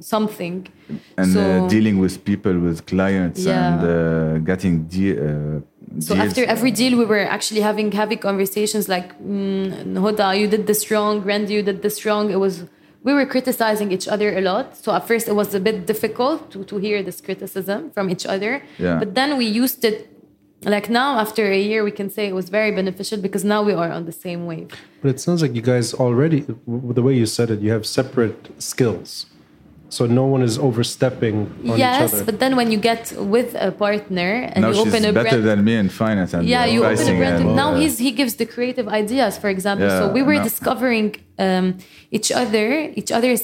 something. And dealing with people, with clients and getting So after every deal, we were actually having heavy conversations like, Huda, you did this wrong, Randy, you did this wrong. We were criticizing each other a lot. So at first it was a bit difficult to hear this criticism from each other. Yeah. But then we used it, like now after a year, we can say it was very beneficial because now we are on the same wave. But it sounds like you guys already, the way you said it, you have separate skills. So no one is overstepping on each other. Yes, but then when you get with a partner and now you open a brand... Now she's better than me in finance. And you open a brand. And now he gives the creative ideas, for example. Yeah, so we were discovering each other's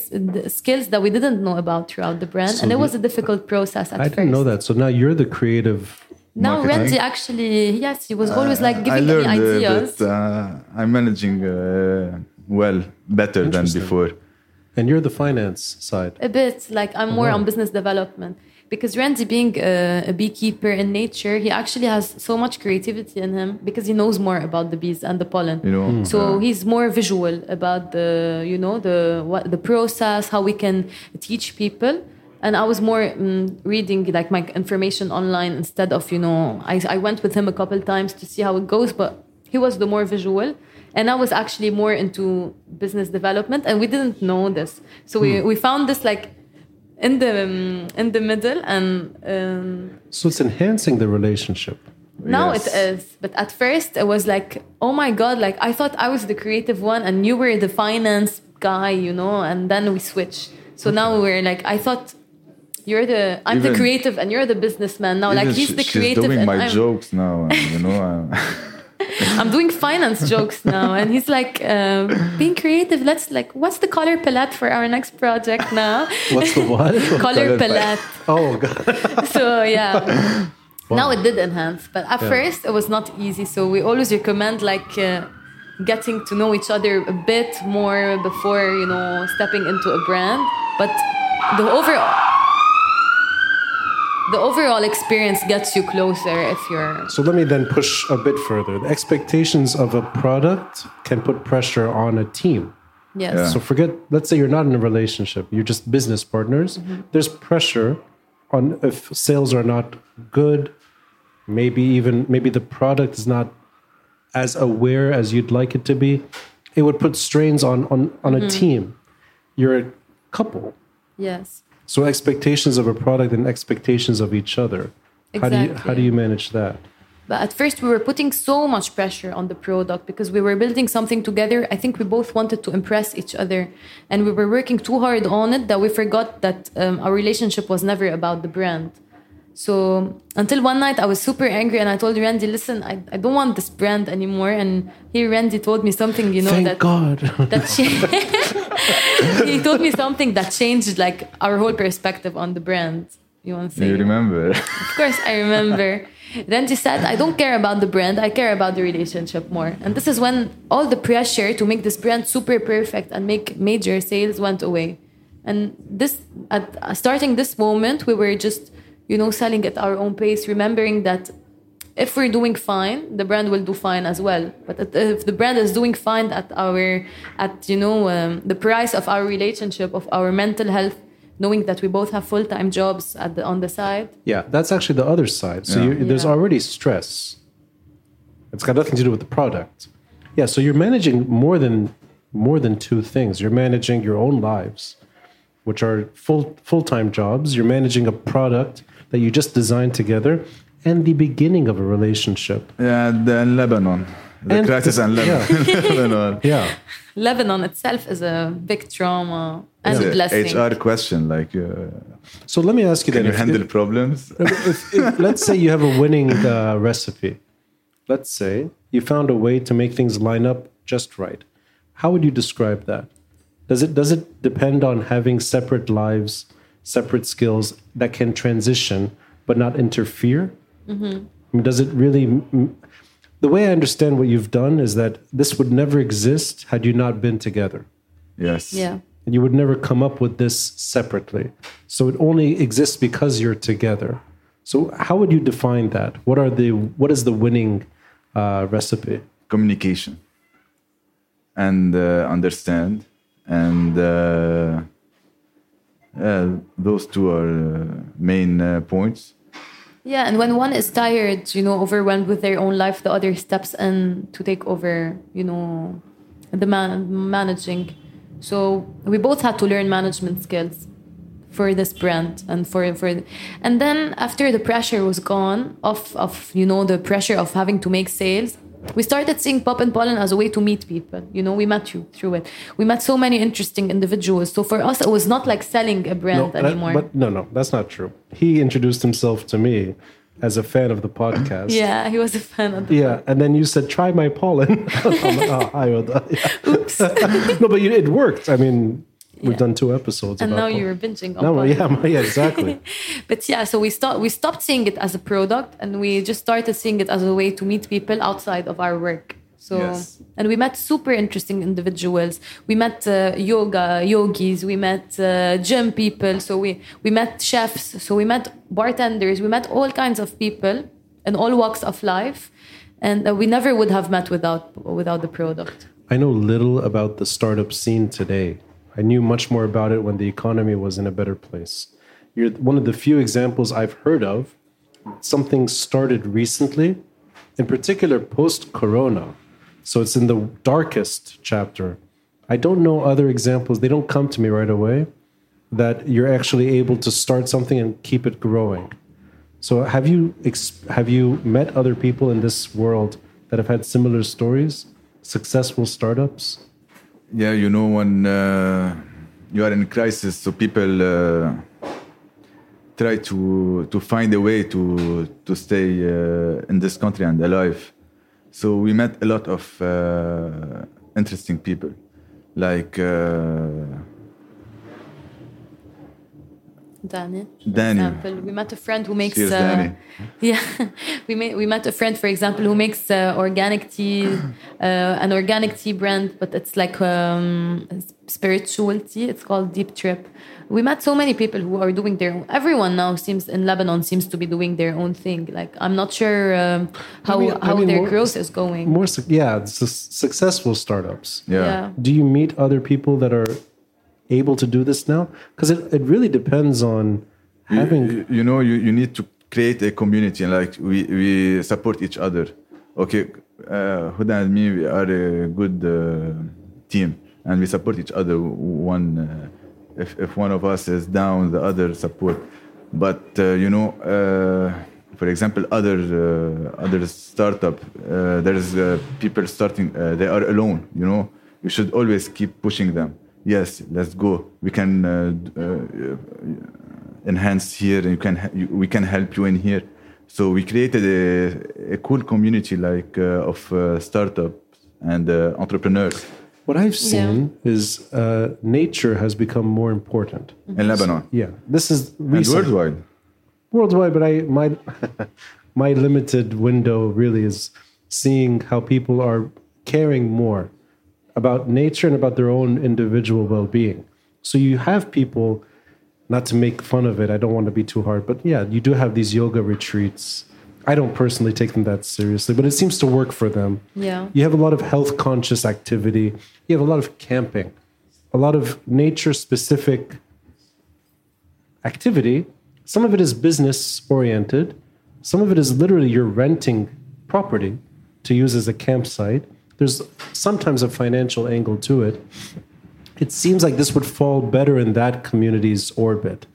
skills that we didn't know about throughout the brand. So and it was a difficult process at first. I didn't know that. So now you're the creative... Now Randy actually, he was always giving me ideas. I'm managing better than before. And you're the finance side. A bit, I'm more on business development. Because Randy, being a beekeeper in nature, he actually has so much creativity in him because he knows more about the bees and the pollen. You know, so he's more visual about the, you know, the what the process, how we can teach people. And I was more reading like my information online instead of, you know, I went with him a couple times to see how it goes, but he was the more visual. And I was actually more into business development, and we didn't know this. So we found this like in the middle, and so it's enhancing the relationship. Now yes. It is, but at first it was like, oh my God, like I thought I was the creative one and you were the finance guy, you know, and then we switched. So now we're like, I thought I'm the creative and you're the businessman. Now like he's the creative. She's doing my jokes now, and, you know. I'm doing finance jokes now, and he's like being creative. Let's like, what's the color palette for our next project now? What's the what? Color palette. Oh God. So yeah. Wow. Now it did enhance, but at first it was not easy. So we always recommend like getting to know each other a bit more before, you know, stepping into a brand. But the overall experience gets you closer if you're... So let me then push a bit further. The expectations of a product can put pressure on a team. Yes. Yeah. So let's say you're not in a relationship. You're just business partners. Mm-hmm. There's pressure on if sales are not good, maybe the product is not as aware as you'd like it to be. It would put strains on a team. You're a couple. Yes. So expectations of a product and expectations of each other. Exactly. How do you manage that? But at first we were putting so much pressure on the product because we were building something together. I think we both wanted to impress each other. And we were working too hard on it that we forgot that our relationship was never about the brand. So until one night I was super angry and I told Randy, listen, I don't want this brand anymore. And here Randy told me something, you know, he told me something that changed like our whole perspective on the brand. You want to say? You remember? Of course I remember. Randy said, I don't care about the brand. I care about the relationship more. And this is when all the pressure to make this brand super perfect and make major sales went away. And this, at starting this moment, we were just... you know, selling at our own pace, remembering that if we're doing fine, the brand will do fine as well. But if the brand is doing fine at the price of our relationship, of our mental health, knowing that we both have full-time jobs on the side. Yeah, that's actually the other side. So there's already stress. It's got nothing to do with the product. Yeah, so you're managing more than two things. You're managing your own lives, which are full-time jobs. You're managing a product that you just designed together, and the beginning of a relationship. Yeah, Lebanon, the crisis in Lebanon. Yeah, Lebanon itself is a big trauma and a blessing. HR question, like. So let me ask you: Can you handle problems? If let's say you have a winning recipe. Let's say you found a way to make things line up just right. How would you describe that? Does it depend on having separate lives, separate skills that can transition but not interfere? Mm-hmm. I mean, does it really... The way I understand what you've done is that this would never exist had you not been together. Yes. Yeah. And you would never come up with this separately. So it only exists because you're together. So how would you define that? What is the winning recipe? Communication. And understand. And those two are main points. Yeah, and when one is tired, you know, overwhelmed with their own life, the other steps in to take over, you know, the managing. So we both had to learn management skills for this brand and and then after the pressure was gone of you know, the pressure of having to make sales. We started seeing Poppin' Pollen as a way to meet people. You know, we met you through it. We met so many interesting individuals. So for us, it was not like selling a brand anymore. But that's not true. He introduced himself to me as a fan of the podcast. Yeah, he was a fan of the podcast. Yeah, and then you said, try my pollen. I'm like, oh, hi, Huda. Yeah. Oops. No, but it worked. I mean... We've done 2 episodes. And now you were binging on pollen. Yeah, exactly. But yeah, so we stopped seeing it as a product and we just started seeing it as a way to meet people outside of our work. So yes. And we met super interesting individuals. We met yogis. We met gym people. So we met chefs. So we met bartenders. We met all kinds of people in all walks of life, and we never would have met without the product. I know little about the startup scene today. I knew much more about it when the economy was in a better place. You're one of the few examples I've heard of. Something started recently, in particular post-corona. So it's in the darkest chapter. I don't know other examples. They don't come to me right away that you're actually able to start something and keep it growing. So have you met other people in this world that have had similar stories, successful startups? Yeah, you know, when you are in crisis, so people try to find a way to stay in this country and alive. So we met a lot of interesting people, like Dani. For example, we met a friend who makes. We met a friend, for example, who makes organic tea, an organic tea brand, but it's like spiritual tea. It's called Deep Trip. We met so many people who are doing their own. Everyone now in Lebanon seems to be doing their own thing. Like, I'm not sure how their growth is going. Successful startups. Yeah. Do you meet other people that are able to do this now? Because it really depends on having... You need to create a community. Like, we support each other. Okay, Huda and me, we are a good team. And we support each other. If one of us is down, the other support. But for example, other startup, there's people starting. They are alone. You know, you should always keep pushing them. Yes, let's go. We can enhance here, and we can help you in here. So we created a cool community of startups and entrepreneurs. What I've seen is nature has become more important. In Lebanon. Yeah. This is recent. And worldwide. Worldwide, but my limited window really is seeing how people are caring more about nature and about their own individual well-being. So you have people, not to make fun of it, I don't want to be too hard, but yeah, you do have these yoga retreats. I don't personally take them that seriously, but it seems to work for them. Yeah. You have a lot of health-conscious activity. You have a lot of camping, a lot of nature-specific activity. Some of it is business-oriented. Some of it is literally you're renting property to use as a campsite. There's sometimes a financial angle to it. It seems like this would fall better in that community's orbit.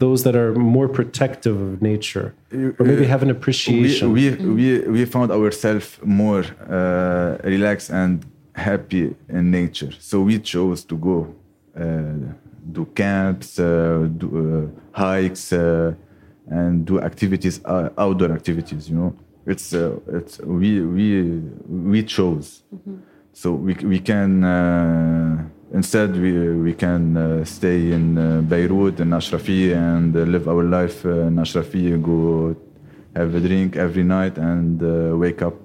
Those that are more protective of nature, or maybe have an appreciation. We found ourselves more relaxed and happy in nature. So we chose to go do camps, do hikes, and do activities, outdoor activities. You know, it's we chose. Mm-hmm. So we can. Instead, we can stay in Beirut, in Ashrafieh, and live our life in Ashrafieh, go have a drink every night and wake up,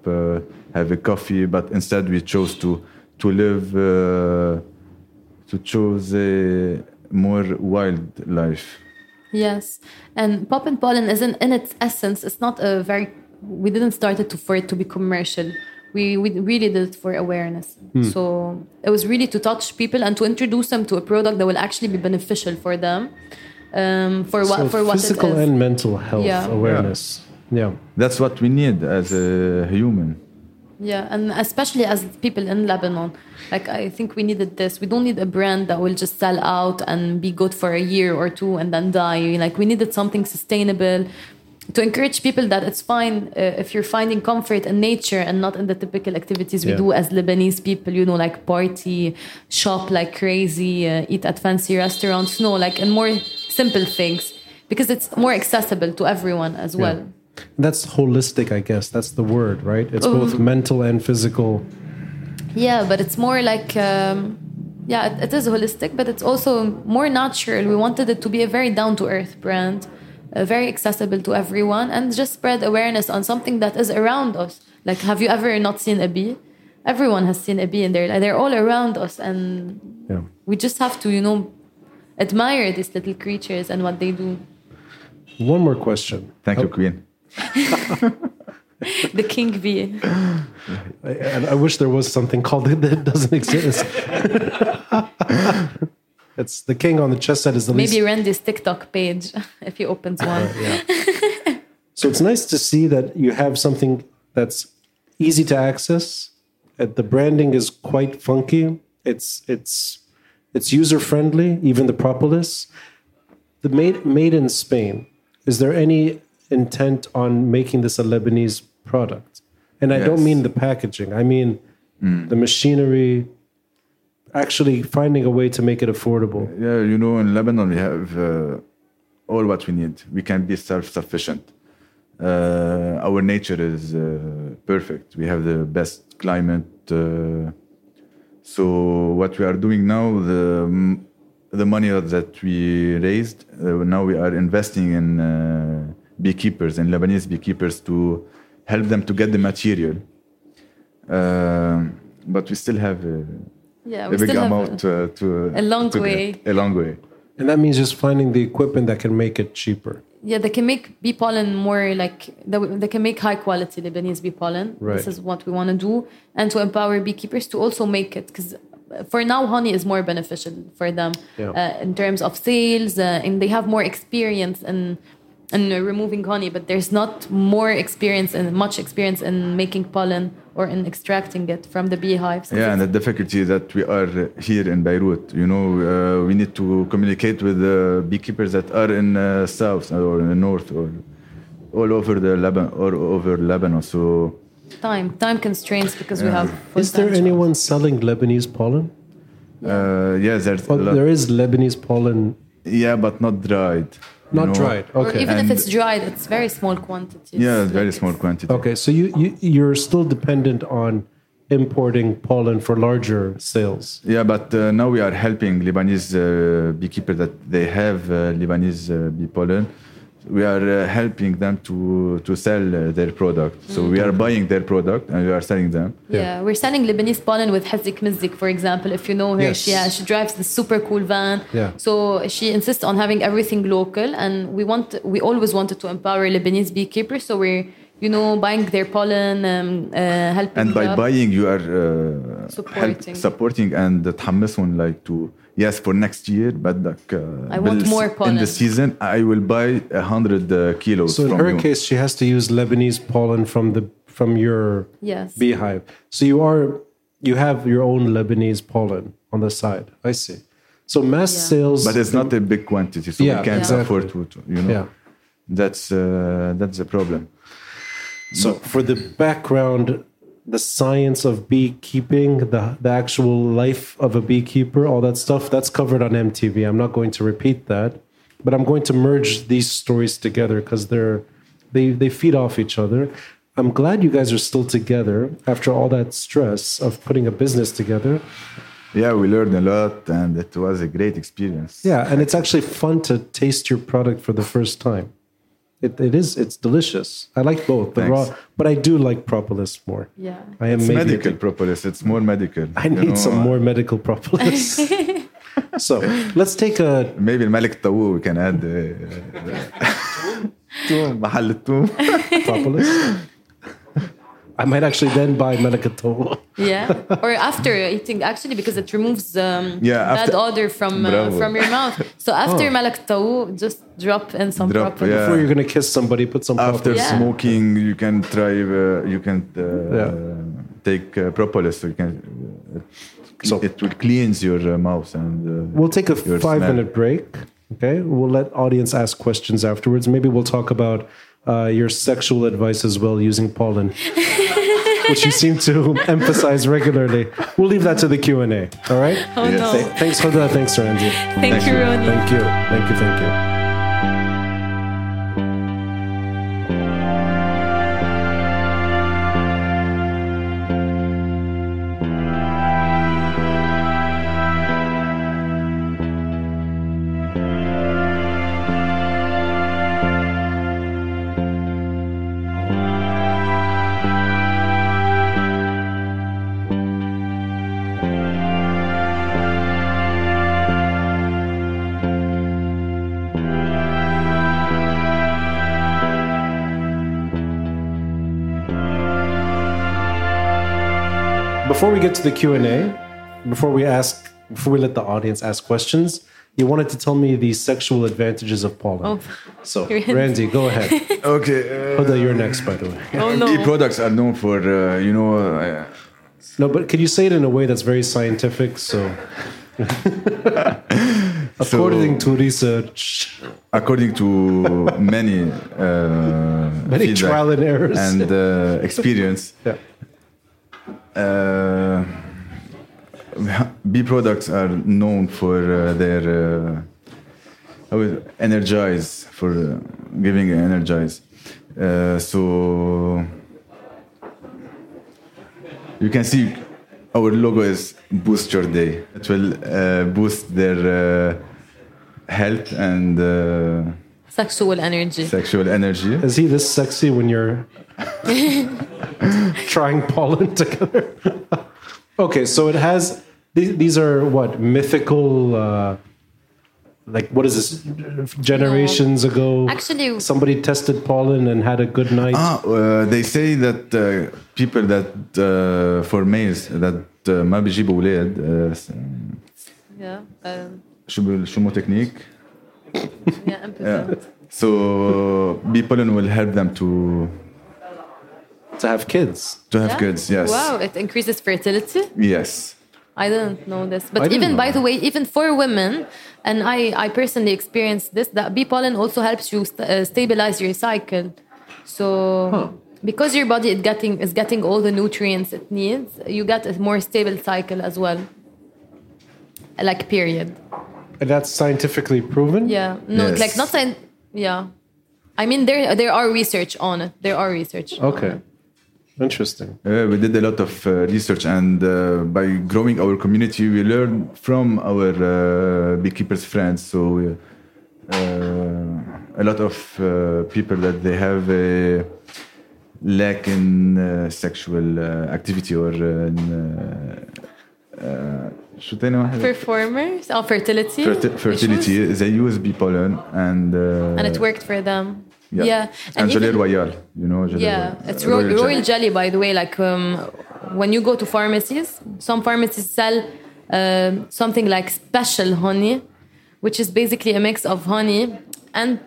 have a coffee. But instead, we chose to live, to choose a more wild life. Yes. And Poppin' Pollen isn't in its essence. It's not a very... We didn't start it for it to be commercial. We really did it for awareness. So it was really to touch people and to introduce them to a product that will actually be beneficial for them, for what it is. Physical and mental health awareness. Yeah. That's what we need as a human. Yeah, and especially as people in Lebanon. Like, I think we needed this. We don't need a brand that will just sell out and be good for a year or two and then die. Like, we needed something sustainable, to encourage people that it's fine if you're finding comfort in nature and not in the typical activities we do as Lebanese people, you know, like party, shop like crazy, eat at fancy restaurants. No, like in more simple things, because it's more accessible to everyone as well. And that's holistic, I guess. That's the word, right? It's both mental and physical. Yeah, but it's more like... it is holistic, but it's also more natural. We wanted it to be a very down-to-earth brand. Very accessible to everyone, and just spread awareness on something that is around us. Like, have you ever not seen a bee? everyone has seen a bee in their life. They're all around us, and we just have to, you know, admire these little creatures and what they do. One more question. Thank you, Queen. The king bee. And I wish there was something called it that doesn't exist. It's the king on the chess set is the least. Maybe Randy's TikTok page, if he opens one. So it's nice to see that you have something that's easy to access. The branding is quite funky. It's user friendly. Even the Propolis, the made in Spain. Is there any intent on making this a Lebanese product? And I don't mean the packaging. I mean the machinery. Actually, finding a way to make it affordable. Yeah, you know, in Lebanon we have all what we need. We can be self-sufficient. Our nature is perfect. We have the best climate. So what we are doing now, the money that we raised, now we are investing in beekeepers and Lebanese beekeepers to help them to get the material. But we still have. We still have a long way. And that means just finding the equipment that can make it cheaper. Yeah, they can make bee pollen more like... They can make high-quality Lebanese bee pollen. Right. This is what we want to do. And to empower beekeepers to also make it. Because for now, honey is more beneficial for them in terms of sales. And they have more experience in removing honey. But there's not much experience in making pollen or in extracting it from the beehives. Yeah, and the difficulty that we are here in Beirut, you know, we need to communicate with the beekeepers that are in the south or in the north or all over the Lebanon. So time constraints because we have. Is there anyone selling Lebanese pollen? Yes, there is Lebanese pollen. Yeah, but not dried. Okay. Or even if it's dried, it's very small quantities. Yeah, very small quantities. Okay, so you're still dependent on importing pollen for larger sales. Yeah, but now we are helping Lebanese beekeepers that they have Lebanese bee pollen. We are helping them to sell their product. So we are buying their product and we are selling them. Yeah, we're selling Lebanese pollen with Hazik Mizik, for example. If you know her, she drives this super cool van. Yeah. So she insists on having everything local, and we always wanted to empower Lebanese beekeepers. So we're buying their pollen, helping them. And by buying, you are supporting and تحمسهم like to. Yes, for next year, but I want more pollen. In the season, I will buy 100 kilos. So in her case, she has to use Lebanese pollen from your beehive. So you have your own Lebanese pollen on the side. I see. So mass sales, but it's not a big quantity, so we can't afford to. That's the problem. So for the background. The science of beekeeping, the actual life of a beekeeper, all that stuff, that's covered on MTV. I'm not going to repeat that, but I'm going to merge these stories together because they feed off each other. I'm glad you guys are still together after all that stress of putting a business together. Yeah, we learned a lot, and it was a great experience. Yeah, and it's actually fun to taste your product for the first time. It's delicious. I like both. Raw, but I do like Propolis more. Yeah. It's medical Propolis. It's more medical. I need some more medical Propolis. So let's take a... Maybe Malik Tawu we can add. Mahal Tawu. Propolis. I might actually then buy Malik Tawu. Yeah. Or after eating, actually, because it removes bad odor from your mouth. So after Malik Tawu, just drop in some Propolis. Yeah. Before you're going to kiss somebody, put some Propolis. After smoking, you can try, take Propolis. So you can. It will cleanse your mouth. And we'll take a 5-minute break. Okay. We'll let audience ask questions afterwards. Maybe we'll talk about your sexual advice as well using pollen. Which you seem to emphasize regularly. We'll leave that to the Q&A, all right? Oh, yes. No. Thanks, Huda. Thanks, Randy. Thank you, Rani. Thank you. Thank you, thank you. Before we get to the Q&A, before we let the audience ask questions, you wanted to tell me the sexual advantages of pollen. So, Randy, go ahead. Okay. Huda, you're next, by the way. Oh, no. Bee products are known for, No, but can you say it in a way that's very scientific? So... According to many trial and errors and experience, bee products are known for their energize, for giving energize. So you can see our logo is boost your day. It will boost their health and sexual energy. Is he this sexy when you're trying pollen together? Okay, so it has these are what mythical like what is this generations ago? Actually, somebody tested pollen and had a good night. They say that people that for males that ما بيجيبوا أولاد. شو مو تكنيك؟ So bee pollen will help them to have kids. To have kids, yes. Wow, it increases fertility. Yes. I didn't know this, but even for women, and I personally experienced this, that bee pollen also helps you stabilize your cycle. So because your body is getting all the nutrients it needs, you get a more stable cycle as well, like period. And that's scientifically proven? Yeah, no, yes. Like not science. Yeah, I mean there are research on it. Okay. Interesting. We did a lot of research, and by growing our community, we learned from our beekeepers' friends. So a lot of people that they have a lack in sexual activity or performers or fertility. Fertility is a USB pollen, and it worked for them. Yeah. And Gelée Royale, it's royal jelly, by the way. Like when you go to pharmacies, some pharmacies sell something like special honey, which is basically a mix of honey and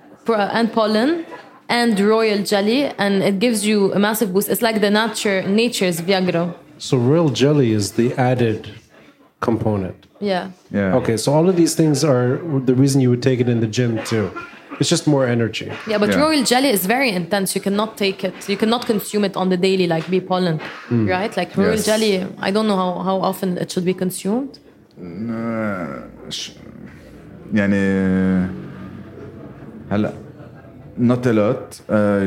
pollen and royal jelly, and it gives you a massive boost. It's like the nature's Viagra. So royal jelly is the added component. Yeah. Okay, so all of these things are the reason you would take it in the gym too. It's just more energy. Yeah, but royal jelly is very intense. You cannot take it. You cannot consume it on the daily like bee pollen, right? Like royal jelly, I don't know how often it should be consumed. Not a lot.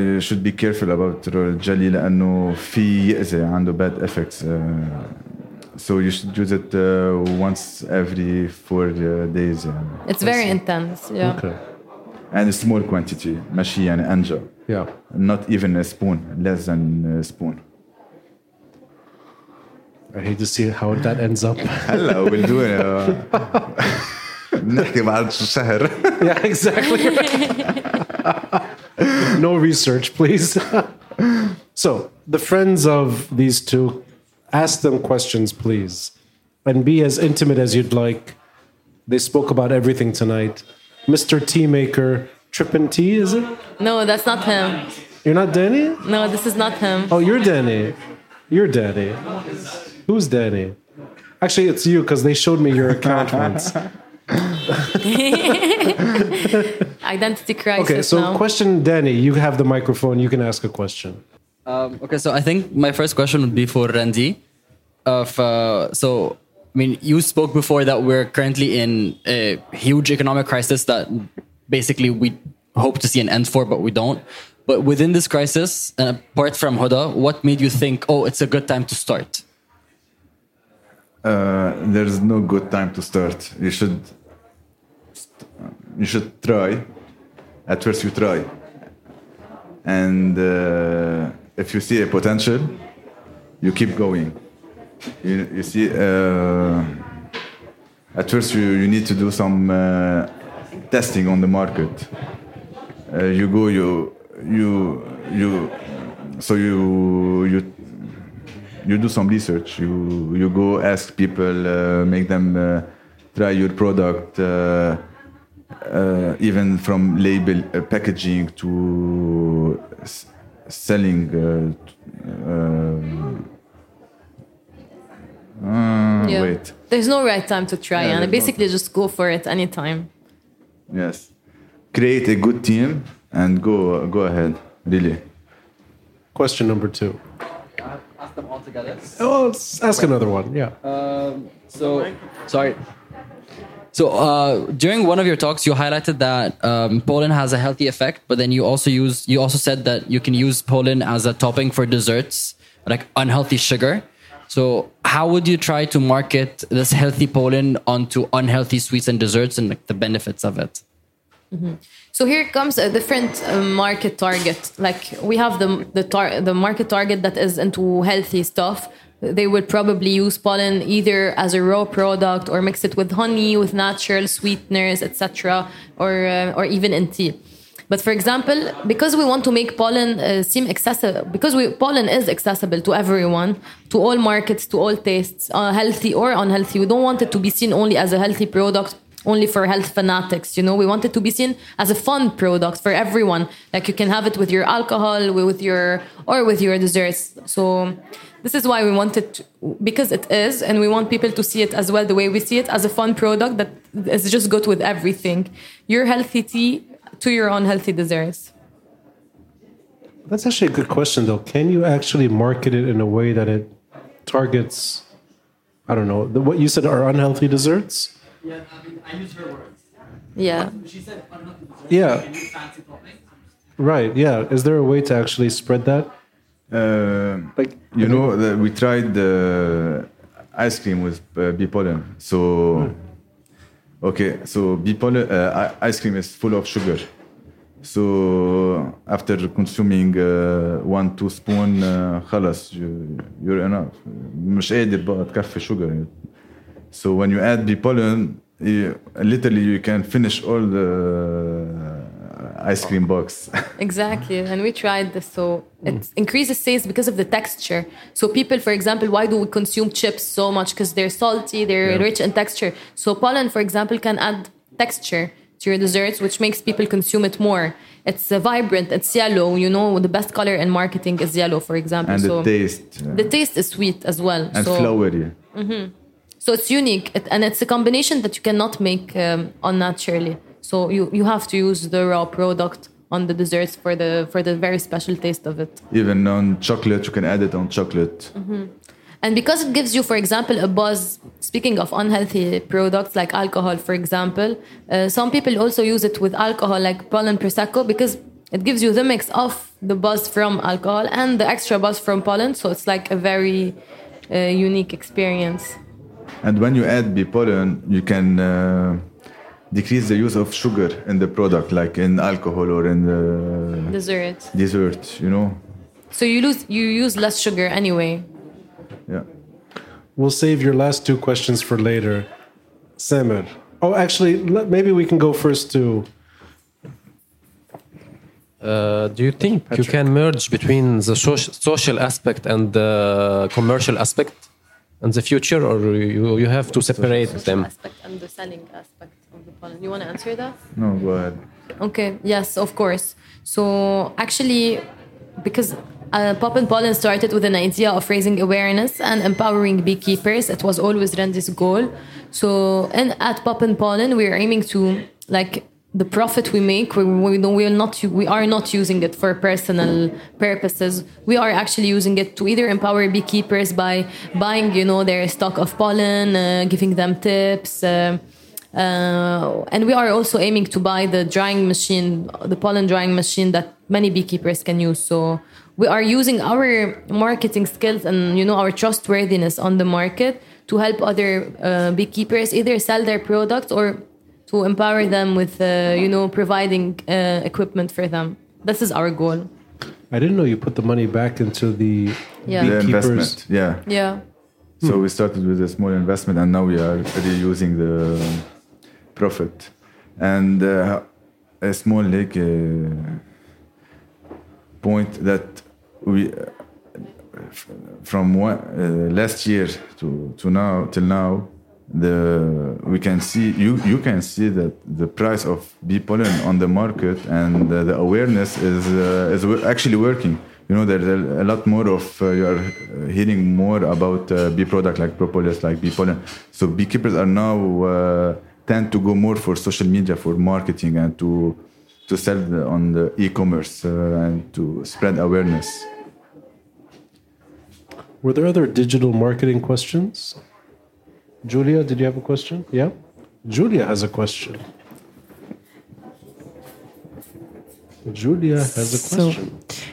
You should be careful about royal jelly لأنه في يأذي عنده bad effects. So you should use it once every 4 days. It's very intense, yeah. Okay. And a small quantity, ماشي يعني أنجا. Yeah. Not even a spoon, less than a spoon. I hate to see how that ends up. هلا we'll do it. نحكي بعد شهر. Yeah, exactly. No research, please. So the friends of these two, ask them questions, please, and be as intimate as you'd like. They spoke about everything tonight. Mr. Tea Maker, Trippin' Tea, is it? No, that's not him. You're not Danny? No, this is not him. Oh, you're Danny. Who's Danny? Actually, it's you, because they showed me your account once. Identity crisis. Okay, so now. Question Danny. You have the microphone. You can ask a question. Okay, so I think my first question would be for Randy. I mean, you spoke before that we're currently in a huge economic crisis that basically we hope to see an end for, but we don't. But within this crisis, and apart from Huda, what made you think, it's a good time to start? There's no good time to start. You should try. At first you try. And if you see a potential, you keep going. You see, at first you need to do some testing on the market. You you do some research. You go ask people, make them try your product, even from label packaging to selling. Yeah. Wait. There's no right time to try, and basically just go for it anytime. Yes, create a good team and go ahead. Really. Question number 2. Ask them all together. Oh, let's ask another one. Yeah. Sorry. So during one of your talks, you highlighted that pollen has a healthy effect, but then you also said that you can use pollen as a topping for desserts, like unhealthy sugar. So how would you try to market this healthy pollen onto unhealthy sweets and desserts, and like the benefits of it? Mm-hmm. So here comes a different market target. Like we have the market target that is into healthy stuff. They would probably use pollen either as a raw product or mix it with honey, with natural sweeteners, etc., or even in tea. But for example, because we want to make pollen seem accessible, pollen is accessible to everyone, to all markets, to all tastes, healthy or unhealthy. We don't want it to be seen only as a healthy product, only for health fanatics. You know, we want it to be seen as a fun product for everyone. Like you can have it with your alcohol, with your desserts. So this is why we want it, because it is, and we want people to see it as well the way we see it, as a fun product that is just good with everything. Your healthy tea to your unhealthy desserts. That's actually a good question, though. Can you actually market it in a way that it targets, I don't know, what you said are unhealthy desserts? Yeah, I mean, I use her words. Yeah. She said unhealthy desserts. Yeah. Can you fancy toppings? Right, yeah. Is there a way to actually spread that? We tried the ice cream with bee pollen. So... Hmm. Okay, so bee pollen ice cream is full of sugar. So after consuming 1-2 spoons, خلاص, you're enough. مش قادر بقى تكفي sugar. So when you add bee pollen, literally you can finish all the ice cream box. Exactly, and we tried this. So it increases taste because of the texture. So people, for example, why do we consume chips so much? Because they're salty, they're rich in texture. So pollen, for example, can add texture to your desserts, which makes people consume it more. It's vibrant, it's yellow. You know, the best color in marketing is yellow, for example. And so the taste. The taste is sweet as well. And flowery. Mm-hmm. So it's unique, and it's a combination that you cannot make unnaturally. So you have to use the raw product on the desserts for the very special taste of it. Even on chocolate, you can add it on chocolate. Mm-hmm. And because it gives you, for example, a buzz, speaking of unhealthy products like alcohol, for example, some people also use it with alcohol, like pollen Prosecco, because it gives you the mix of the buzz from alcohol and the extra buzz from pollen. So it's like a very unique experience. And when you add bee pollen, you can... decrease the use of sugar in the product, like in alcohol or in the dessert, you know. So you use less sugar anyway. Yeah. We'll save your last 2 questions for later. Samir. Oh, actually, maybe we can go first to... do you think Patrick. You can merge between the social aspect and the commercial aspect in the future, or you have to separate them? The social aspect and the selling aspect. You want to answer that? No, go ahead. Okay, yes, of course. So actually, because Poppin' Pollen started with an idea of raising awareness and empowering beekeepers, it was always Randy's goal. So at Poppin' Pollen, we are aiming to, like, the profit we make, we are not using it for personal purposes. We are actually using it to either empower beekeepers by buying, you know, their stock of pollen, giving them tips. And we are also aiming to buy the drying machine, the pollen drying machine that many beekeepers can use. So we are using our marketing skills and, you know, our trustworthiness on the market to help other beekeepers either sell their products or to empower them with, you know, providing equipment for them. This is our goal. I didn't know you put the money back into the beekeepers. Yeah. Yeah. So we started with a small investment, and now we are reusing the profit. And a small point that we from last year to now till now, you can see that the price of bee pollen on the market and the awareness is actually working. You know, there's a lot more of you are hearing more about bee product like Propolis, like bee pollen. So beekeepers are now tend to go more for social media, for marketing, and to sell on the e-commerce and to spread awareness. Were there other digital marketing questions? Julia, did you have a question? Yeah? Julia has a question.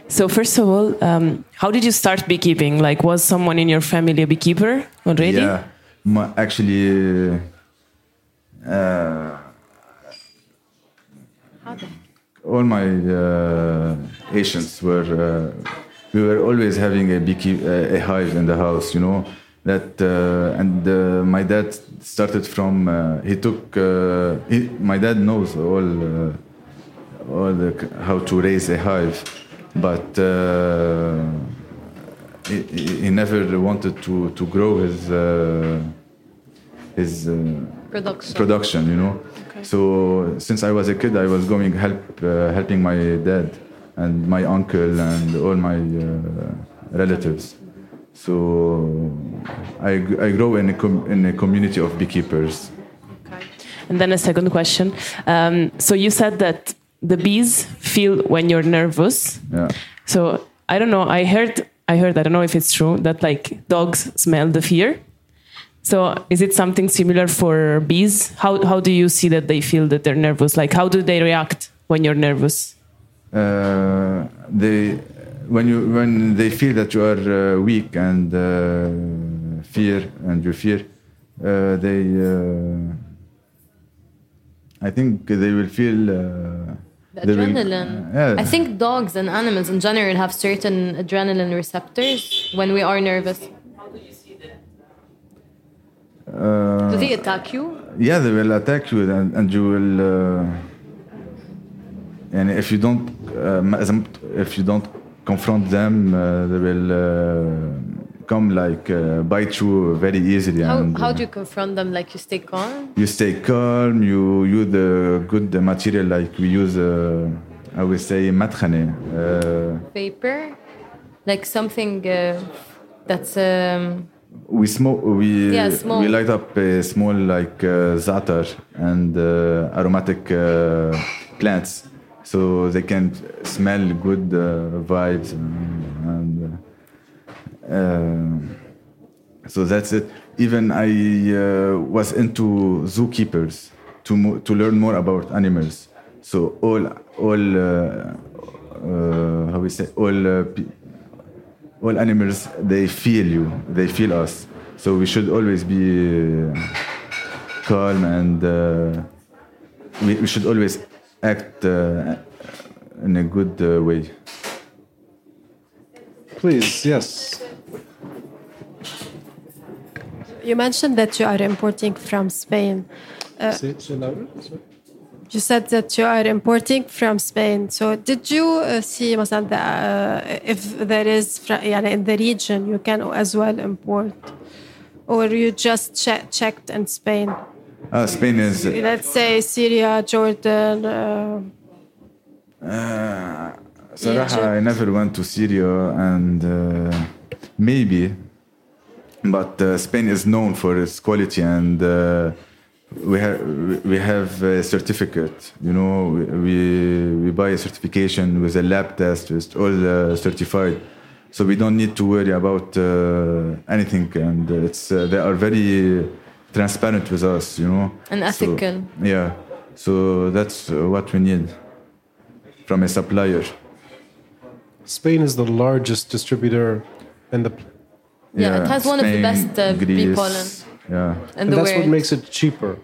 So first of all, how did you start beekeeping? Like, was someone in your family a beekeeper already? Yeah, actually... all my Asians were... we were always having a hive in the house, you know? My dad started from my dad knows all the how to raise a hive, but he never wanted to grow his production, you know. Okay. So since I was a kid, I was going helping my dad and my uncle and all my relatives. So I grow in a community of beekeepers. Okay. And then a second question. So you said that the bees feel when you're nervous. Yeah. So I don't know. I heard. I don't know if it's true that like dogs smell the fear. So is it something similar for bees? How do you see that they feel that they're nervous? Like how do they react when you're nervous? When they feel that you are weak and fear, I think they will feel the adrenaline. I think dogs and animals in general have certain adrenaline receptors when we are nervous. How do you see that? Do they attack you? Yeah, they will attack you, and you will. And if you don't confront them, they will come bite you very easily. How do you confront them? Like you stay calm? You stay calm, you use the good material like we use, I would say, matkhane. Paper? Like something that's... we smoke. We light up a small zatar and aromatic plants. So they can smell good vibes, and so that's it. Even I was into zookeepers to learn more about animals. So all animals, they feel you, they feel us. So we should always be calm, and we should always act in a good way. Please, yes. You mentioned that you are importing from Spain. You said that you are importing from Spain. So did you see, if there is in the region, you can as well import? Or you just checked in Spain? Spain is... Let's say Syria, Jordan... I never went to Syria, and maybe, but Spain is known for its quality, and we have a certificate. You know, we buy a certification with a lab test, it's all certified, so we don't need to worry about anything, and it's they are very transparent with us, you know, and ethical. So, yeah, so that's what we need from a supplier. Spain is the largest distributor, and it has Spain, one of the best bee pollen. Yeah, and that's what makes it cheaper.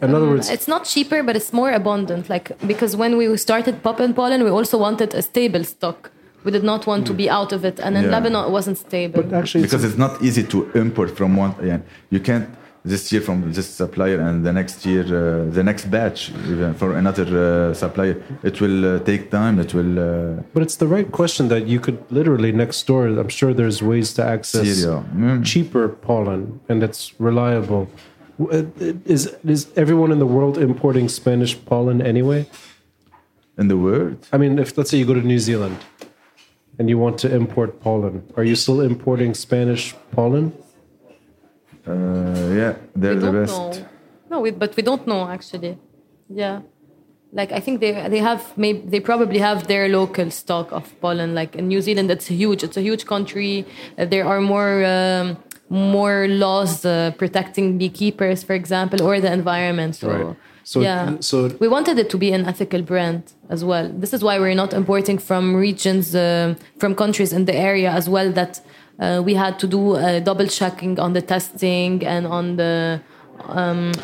In other words, it's not cheaper, but it's more abundant. Like because when we started Poppin' Pollen, we also wanted a stable stock. We did not want to be out of it, and in Lebanon it wasn't stable. But actually, because it's not easy to import from one. Yeah, you can't. this year from this supplier, and the next year, the next batch even for another supplier. It will take time. It will. But it's the right question that you could literally next door. I'm sure there's ways to access cheaper pollen, and it's reliable. Is everyone in the world importing Spanish pollen anyway? In the world? I mean, if let's say you go to New Zealand and you want to import pollen, are you still importing Spanish pollen? Yeah, they're the best. Know. No, but we don't know actually. Yeah, like I think they probably have their local stock of pollen. Like in New Zealand, it's a huge country. There are more laws protecting beekeepers, for example, or the environment. So, right. So we wanted it to be an ethical brand as well. This is why we're not importing from regions, from countries in the area as well that. We had to do double checking on the testing and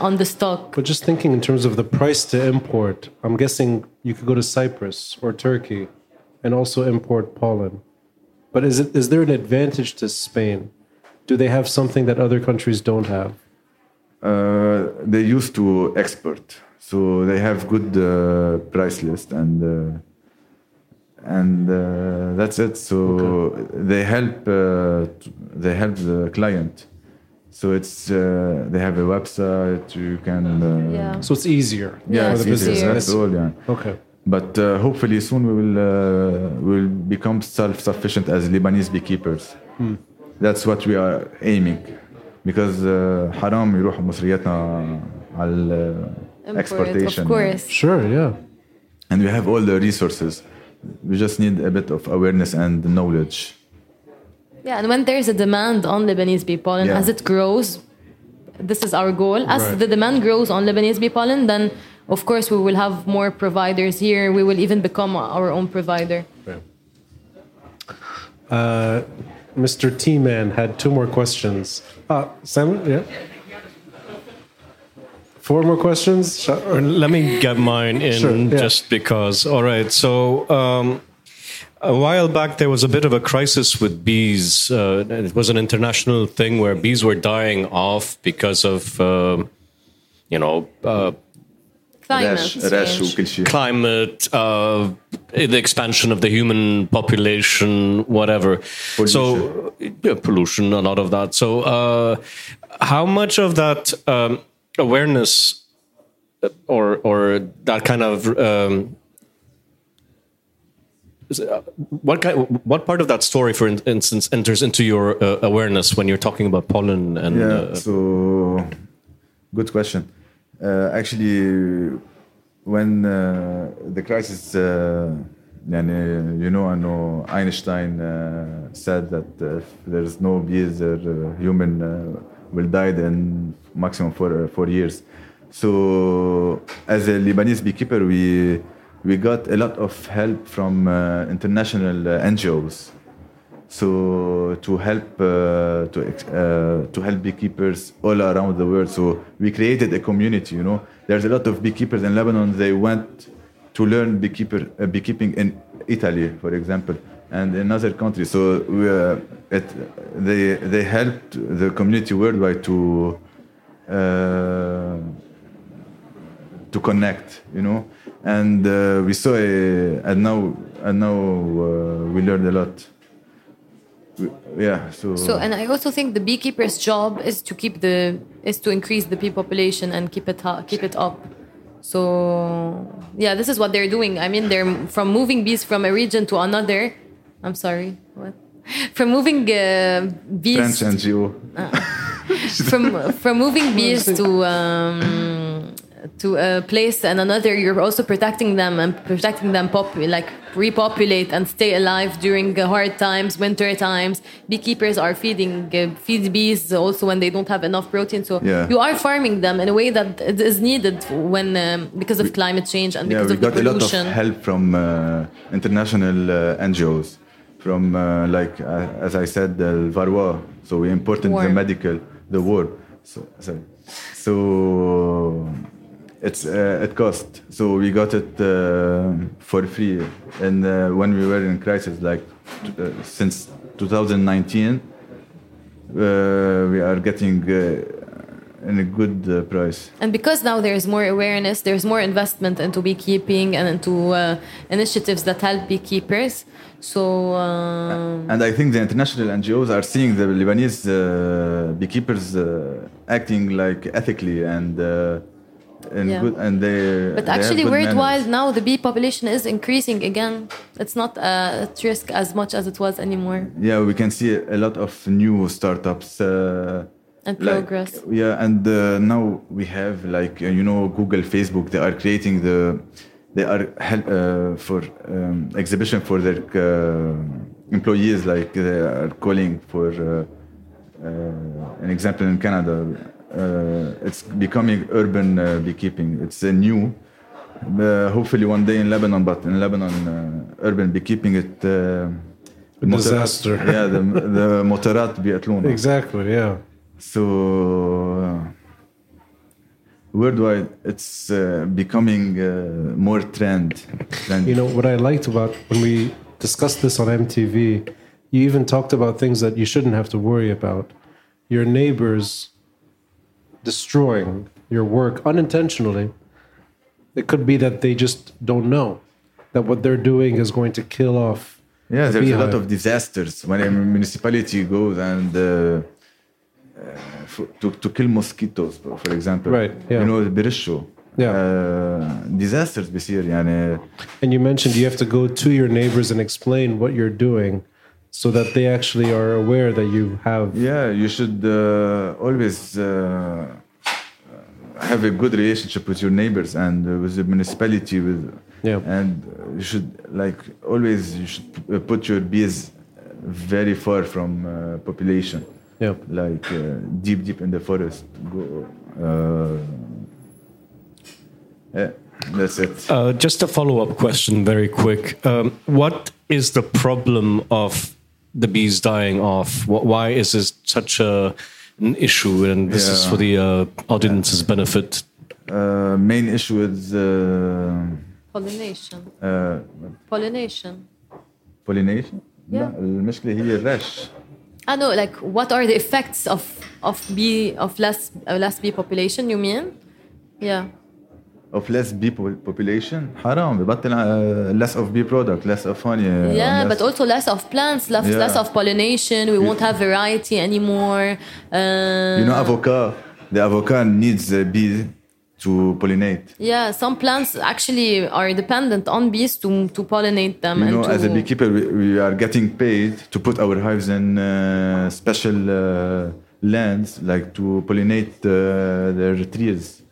on the stock. But just thinking in terms of the price to import, I'm guessing you could go to Cyprus or Turkey and also import pollen. But is there an advantage to Spain? Do they have something that other countries don't have? They used to export, so they have good price list and that's it. So they help the client. So it's they have a website. You can so it's easier. Yeah, it's easier. That's all. Yeah. Okay. But hopefully soon we will become self-sufficient as Lebanese beekeepers. That's what we are aiming, because haram يروح مصرياتنا على exportation. Of course. Sure. Yeah. And we have all the resources. We just need a bit of awareness and knowledge. Yeah, and when there's a demand on Lebanese bee pollen, as it grows, this is our goal. As the demand grows on Lebanese bee pollen, then, of course, we will have more providers here. We will even become our own provider. Right. Mr. T-Man had 2 more questions. Simon, yeah? 4 more questions? Let me get mine in just because. All right. So a while back, there was a bit of a crisis with bees. It was an international thing where bees were dying off because of, climate, the expansion of the human population, whatever. Pollution. So pollution, a lot of that. So how much of that... awareness or that kind of what part of that story, for instance, enters into your awareness when you're talking about pollen? And so good question. Actually, when the crisis, Einstein said that if there's no bees, human will die in maximum for 4 years. So as a Lebanese beekeeper, we got a lot of help from international NGOs. So to help beekeepers all around the world. So we created a community. There's a lot of beekeepers in Lebanon. They went to learn beekeeping in Italy, for example, and in other countries. So they helped the community worldwide to connect, and we saw and now we learned a lot. And I also think the beekeeper's job is to increase the bee population and keep it up. So this is what they're doing. I mean, they're from moving bees from a region to another. I'm sorry, what? From moving bees. French NGO. From moving bees to a place and another, you're also protecting them repopulate and stay alive during hard times, winter times. Beekeepers are feed bees also when they don't have enough protein. So you are farming them in a way that is needed when because of climate change and because of pollution. We got a lot of help from international NGOs. From as I said, Varroa. So we imported the war. So it's it cost. So we got it for free. And when we were in crisis, since 2019, we are getting in a good price. And because now there is more awareness, there is more investment into beekeeping and into initiatives that help beekeepers. So and I think the international NGOs are seeing the Lebanese beekeepers acting like ethically and good, and they. But they actually, worldwide now the bee population is increasing again. It's not at risk as much as it was anymore. Yeah, we can see a lot of new startups. And progress. Like, yeah, and now we have like Google, Facebook. They are creating for exhibition for their employees. Like they are calling for an example in Canada. It's becoming urban beekeeping. It's new. Hopefully one day in Lebanon, but in Lebanon, urban beekeeping it. Disaster. Yeah, the motorat biathlon. Exactly. Yeah. So worldwide, it's becoming more trend. You know what I liked about when we discussed this on MTV, you even talked about things that you shouldn't have to worry about. Your neighbors destroying your work unintentionally. It could be that they just don't know that what they're doing is going to kill off. Yeah, there's a lot of disasters when a municipality goes and. To kill mosquitoes, for example. Right. Yeah. Birisho. Yeah. Disasters, يعني. And you mentioned you have to go to your neighbors and explain what you're doing, so that they actually are aware that you have. Yeah, you should always have a good relationship with your neighbors and with the municipality. And you should always put your bees very far from population. Yeah, like deep in the forest. That's it. Just a follow-up question, very quick. What is the problem of the bees dying off? Why is this such an issue? And this is for the audience's benefit. Main issue is pollination. Pollination. Yeah. المشكلة هي الرش. I know, what are the effects of less bee population? You mean, of less bee population? Haram, but less of bee product, less of honey. Yeah, but also less of plants, less of pollination. We won't have variety anymore. Avocado. The avocado needs bees to pollinate. Yeah, some plants actually are dependent on bees to pollinate them. As a beekeeper, we are getting paid to put our hives in special lands, to pollinate their trees.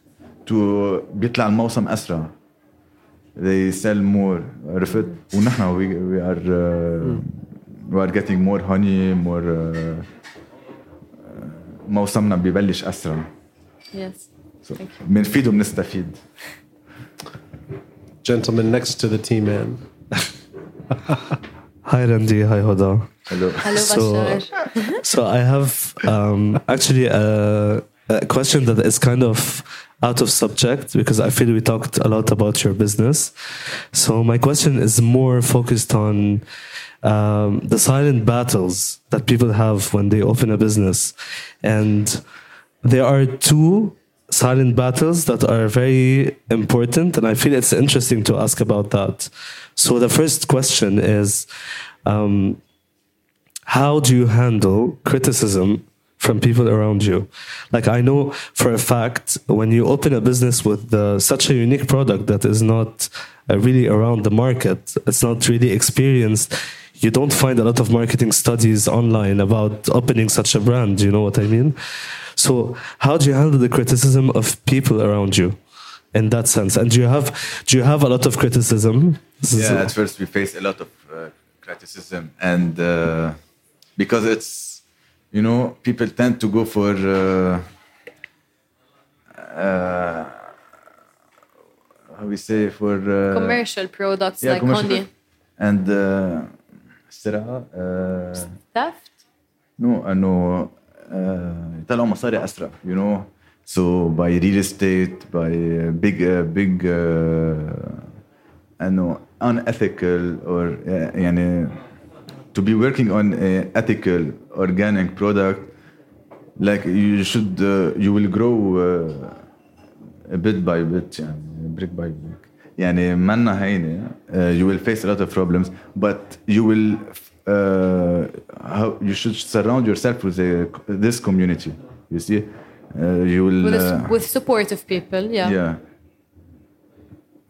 To بيطلع الموسم أسرع. They sell more. عرفت؟ ونحن we are getting more honey, more. موسمنا بيبلش أسرع. Yes. بنفيد وبنستفيد. Gentleman next to the T-man. Hi Randy, hi Huda. Hello Bashar. So I have actually a question that is kind of out of subject, because I feel we talked a lot about your business. So my question is more focused on the silent battles that people have when they open a business. And there are two silent battles that are very important, and I feel it's interesting to ask about that. So the first question is, how do you handle criticism from people around you? I know for a fact, when you open a business with such a unique product that is not really around the market, it's not really experienced, you don't find a lot of marketing studies online about opening such a brand. You know what I mean? So how do you handle the criticism of people around you in that sense? And do you have a lot of criticism? Yeah, at first we face a lot of criticism. And because it's, people tend to go for how we say, for commercial products, honey. And theft? No, I know. طلعوا مصاري أسرع, so by real estate, by big, I know, unethical or to be working on ethical organic product like you should, you will grow bit by bit, brick by brick. You will face a lot of problems, but you will. You should surround yourself with this community. You see, you will with supportive people. Yeah.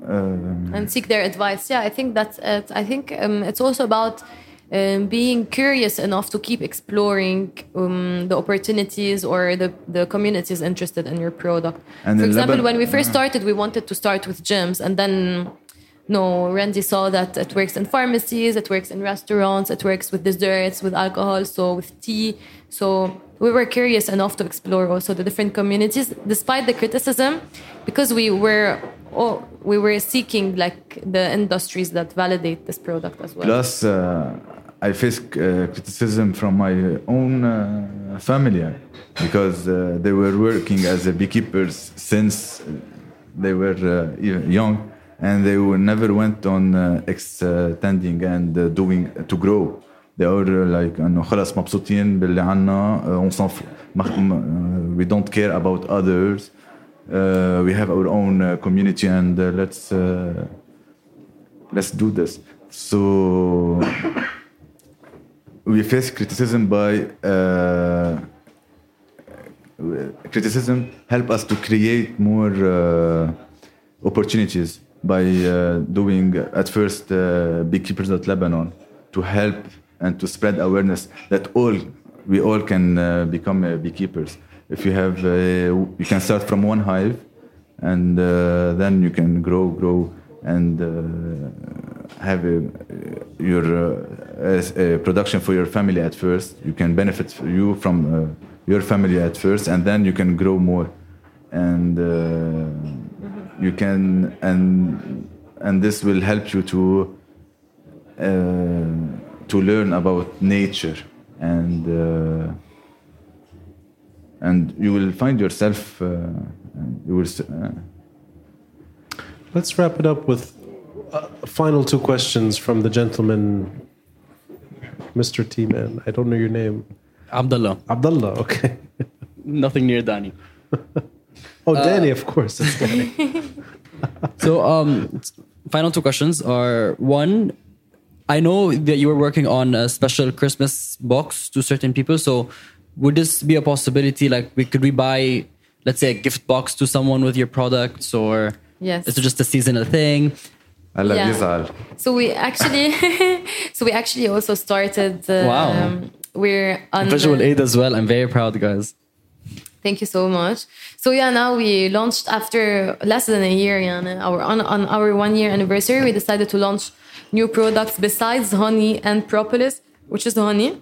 And seek their advice. Yeah, I think that's it. I think it's also about being curious enough to keep exploring the opportunities or the communities interested in your product. And for example, when we first started, we wanted to start with gyms, and then Randy saw that it works in pharmacies, it works in restaurants, it works with desserts, with alcohol, so with tea. So we were curious enough to explore also the different communities, despite the criticism, because we were seeking like the industries that validate this product as well. Plus, I face criticism from my own family because they were working as beekeepers since they were young, and they never went on extending and doing to grow. They were like, خلاص مبسوطين باللي عنا, we don't care about others. We have our own community, and let's do this. So we face criticism by criticism help us to create more opportunities by doing at first Beekeepers at Lebanon to help and to spread awareness that we all can become beekeepers. If you have, you can start from one hive, and then you can grow, and have your production for your family at first. You can benefit you from your family at first, and then you can grow more, and you can, and this will help you to learn about nature and. And you will find yourself. Let's wrap it up with final two questions from the gentleman, Mr. T-Man. I don't know your name. Abdullah. Okay. Nothing near Danny. Danny, of course. It's Danny. So, final two questions are one. I know that you were working on a special Christmas box to certain people, so. Would this be a possibility? Like, could we buy, let's say, a gift box to someone with your products, or yes. Is it just a seasonal thing? I love Yizal. So we actually, also started. We're on visual aid as well. I'm very proud, guys. Thank you so much. So now we launched after less than a year. On our 1 year anniversary, we decided to launch new products besides honey and propolis, which is honey.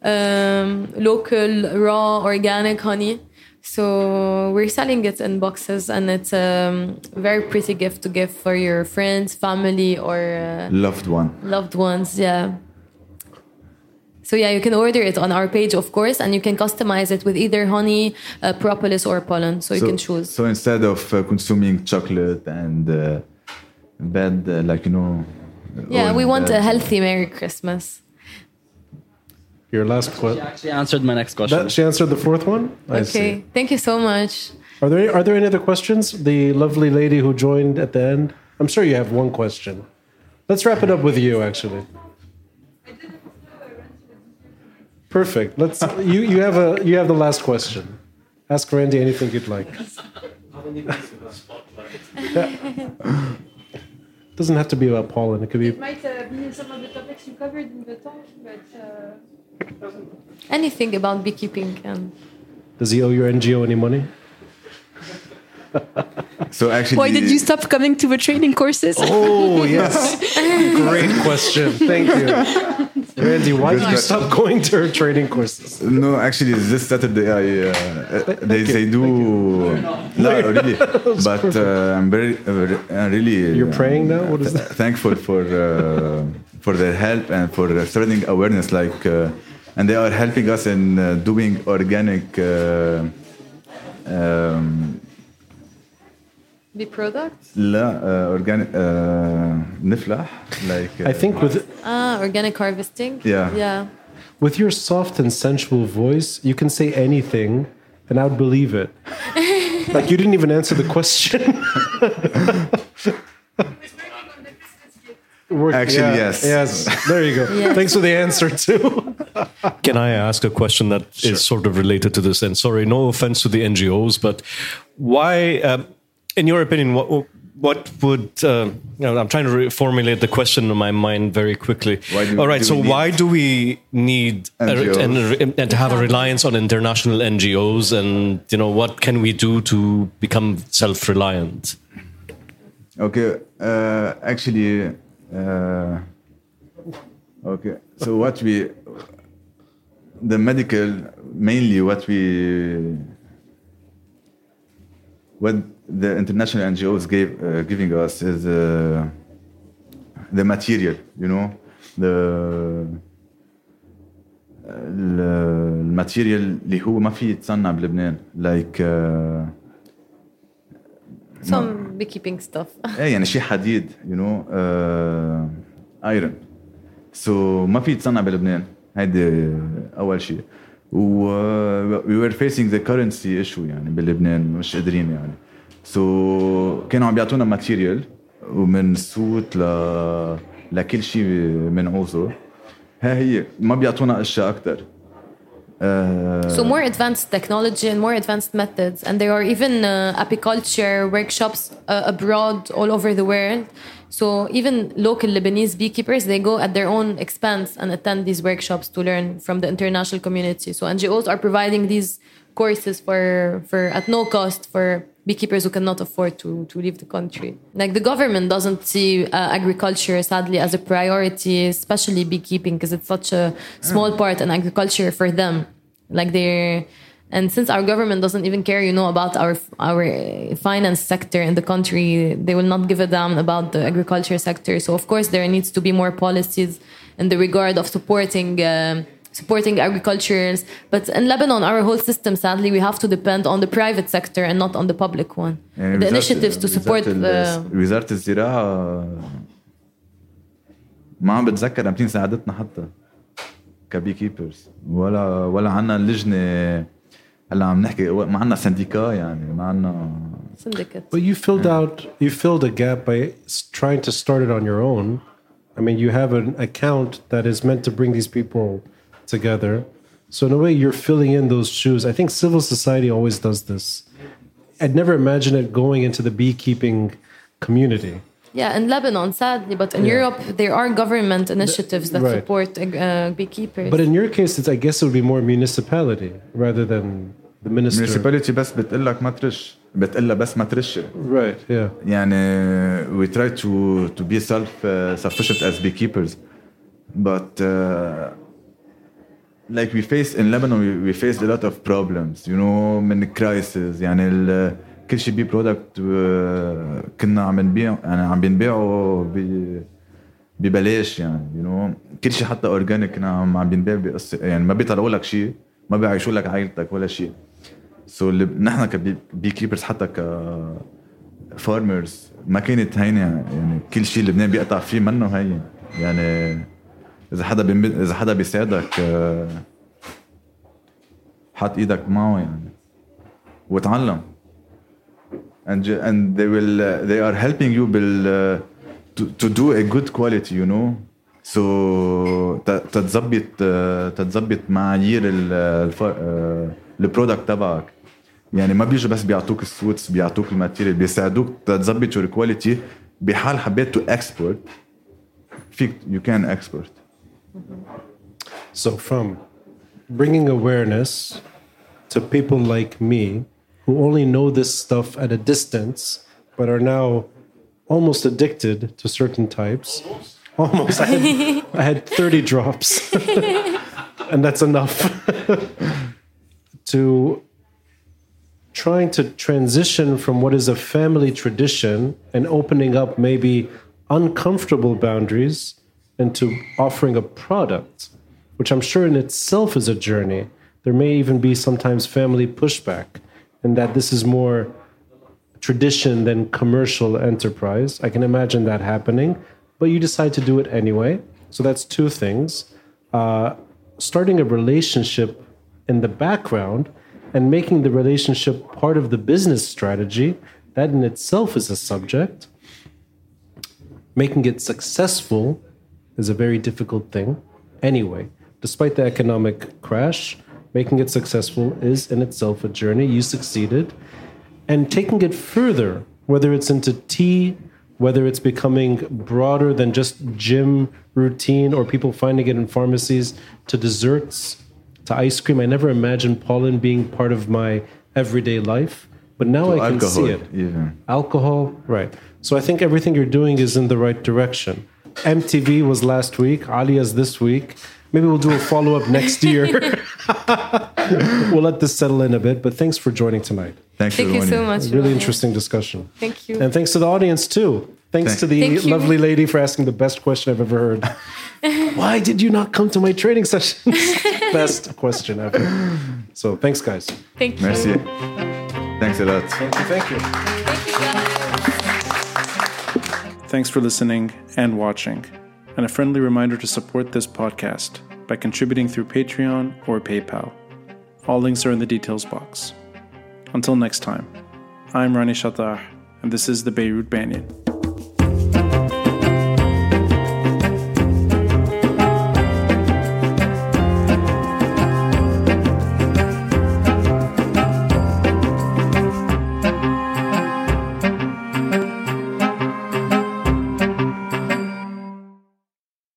Local raw organic honey, so we're selling it in boxes, and it's a very pretty gift to give for your friends, family, or loved ones. You can order it on our page, of course, and you can customize it with either honey, propolis, or pollen, so you can choose. So instead of consuming chocolate and bad we want a healthy Merry Christmas. Your last question. She actually answered my next question. She answered the fourth one? I see. Thank you so much. Are there any other questions? The lovely lady who joined at the end. I'm sure you have one question. Let's wrap it up with you, actually. Perfect. Let's. You have the last question. Ask Randy anything you'd like. It doesn't have to be about pollen. It could be. It might be some of the topics you covered in the talk, but. Anything about beekeeping. Does he owe your NGO any money? So actually, why did you stop coming to the training courses? Oh, yes. Great question. Thank you. Randy, why did you stop going to her training courses? No, actually, this Saturday, they do... No, really. But I'm very really... You're praying now? What is that? Thankful for their help and for spreading awareness, and they are helping us in doing organic the products. Organic niflah. I think with organic harvesting. Yeah. With your soft and sensual voice, you can say anything, and I would believe it. Like, you didn't even answer the question. Yes. There you go. Yes. Thanks for the answer, too. Can I ask a question that is sort of related to this? And sorry, no offense to the NGOs, but why, in your opinion, what would... I'm trying to formulate the question in my mind very quickly. Why do we need and have a reliance on international NGOs? And, what can we do to become self-reliant? Okay. So what we... The medical, mainly what the international NGOs giving us is the material, the material اللي هو ما في يتصنع بلبنان, like some beekeeping stuff. يعني شيء حديد, iron. So ما في يتصنع بلبنان. هذا أول شيء. We were facing the currency issue بلبنان مش قادرين So كانوا عم بيعطونا material ومن صوت لكل شيء بنعوزه. ها هي ما بيعطونا أشياء أكتر. So more advanced technology and more advanced methods, and there are even apiculture workshops abroad all over the world. So even local Lebanese beekeepers, they go at their own expense and attend these workshops to learn from the international community. So NGOs are providing these courses for at no cost for beekeepers who cannot afford to leave the country. Like, the government doesn't see agriculture, sadly, as a priority, especially beekeeping, because it's such a small part in agriculture for them. And since our government doesn't even care, about our finance sector in the country, they will not give a damn about the agriculture sector. So, of course, there needs to be more policies in the regard of supporting agriculture. But in Lebanon, our whole system, sadly, we have to depend on the private sector and not on the public one. And the initiatives to support... وزارة الزراعة ما عم بتذكر أمتين ساعدتنا حتى كبيكيبرز ولا عنا لجنة. But you filled a gap by trying to start it on your own. I mean, you have an account that is meant to bring these people together. So in a way, you're filling in those shoes. I think civil society always does this. I'd never imagined it going into the beekeeping community. Yeah, in Lebanon, sadly, but in Europe, there are government initiatives that support beekeepers. But in your case, I guess it would be more municipality rather than the minister. Municipality بس بتقلك ما ترش, بتقلها بس ما ترش. Right, yeah. We try to be self-sufficient as beekeepers, but like we face in Lebanon, we faced a lot of problems, many crises, كل شيء بي برودكت كنا عم نبيع عم بنبيعه ببلاش كل شيء حتى اورجانيك كنا عم بنبيع بقص ما بيطلعوا لك شيء ما بيعيشوا لك عائلتك ولا شيء سو نحن كبيكيبرز حتى كفارمرز ما كانت هينه كل شيء لبنان بيقطع فيه منه هي اذا حدا بيساعدك حط ايدك معه وتعلم And they are helping you build, to do a good quality, So تتزبط معايير البرودكت تبعك. ما بيجوا بس بيعطوك السوتس بيعطوك الماتيريال بيساعدوك تتزبط your quality. بحال حبيت to export, you can export. So from bringing awareness to people like me, who only know this stuff at a distance, but are now almost addicted to certain types. Almost. I had 30 drops. And that's enough. To trying to transition from what is a family tradition and opening up maybe uncomfortable boundaries into offering a product, which I'm sure in itself is a journey. There may even be sometimes family pushback. And that this is more tradition than commercial enterprise. I can imagine that happening, but you decide to do it anyway. So that's two things. starting a relationship in the background and making the relationship part of the business strategy, that in itself is a subject. Making it successful is a very difficult thing. Anyway, despite the economic crash, making it successful is in itself a journey. You succeeded. And taking it further, whether it's into tea, whether it's becoming broader than just gym routine or people finding it in pharmacies, to desserts, to ice cream. I never imagined pollen being part of my everyday life, but now I can see it. Yeah. Alcohol, right. So I think everything you're doing is in the right direction. MTV was last week, Aaliya's this week. Maybe we'll do a follow-up next year. We'll let this settle in a bit, but thanks for joining tonight. Thank you so much. Really interesting discussion. Thank you. And thanks to the audience, too. Thanks to the lovely lady for asking the best question I've ever heard. Why did you not come to my training sessions? Best question ever. So thanks, guys. Thank you. Merci. Thanks a lot. Thank you. Thanks for listening and watching. And a friendly reminder to support this podcast by contributing through Patreon or PayPal. All links are in the details box. Until next time, I'm Rani Shatar, and this is The Beirut Banyan.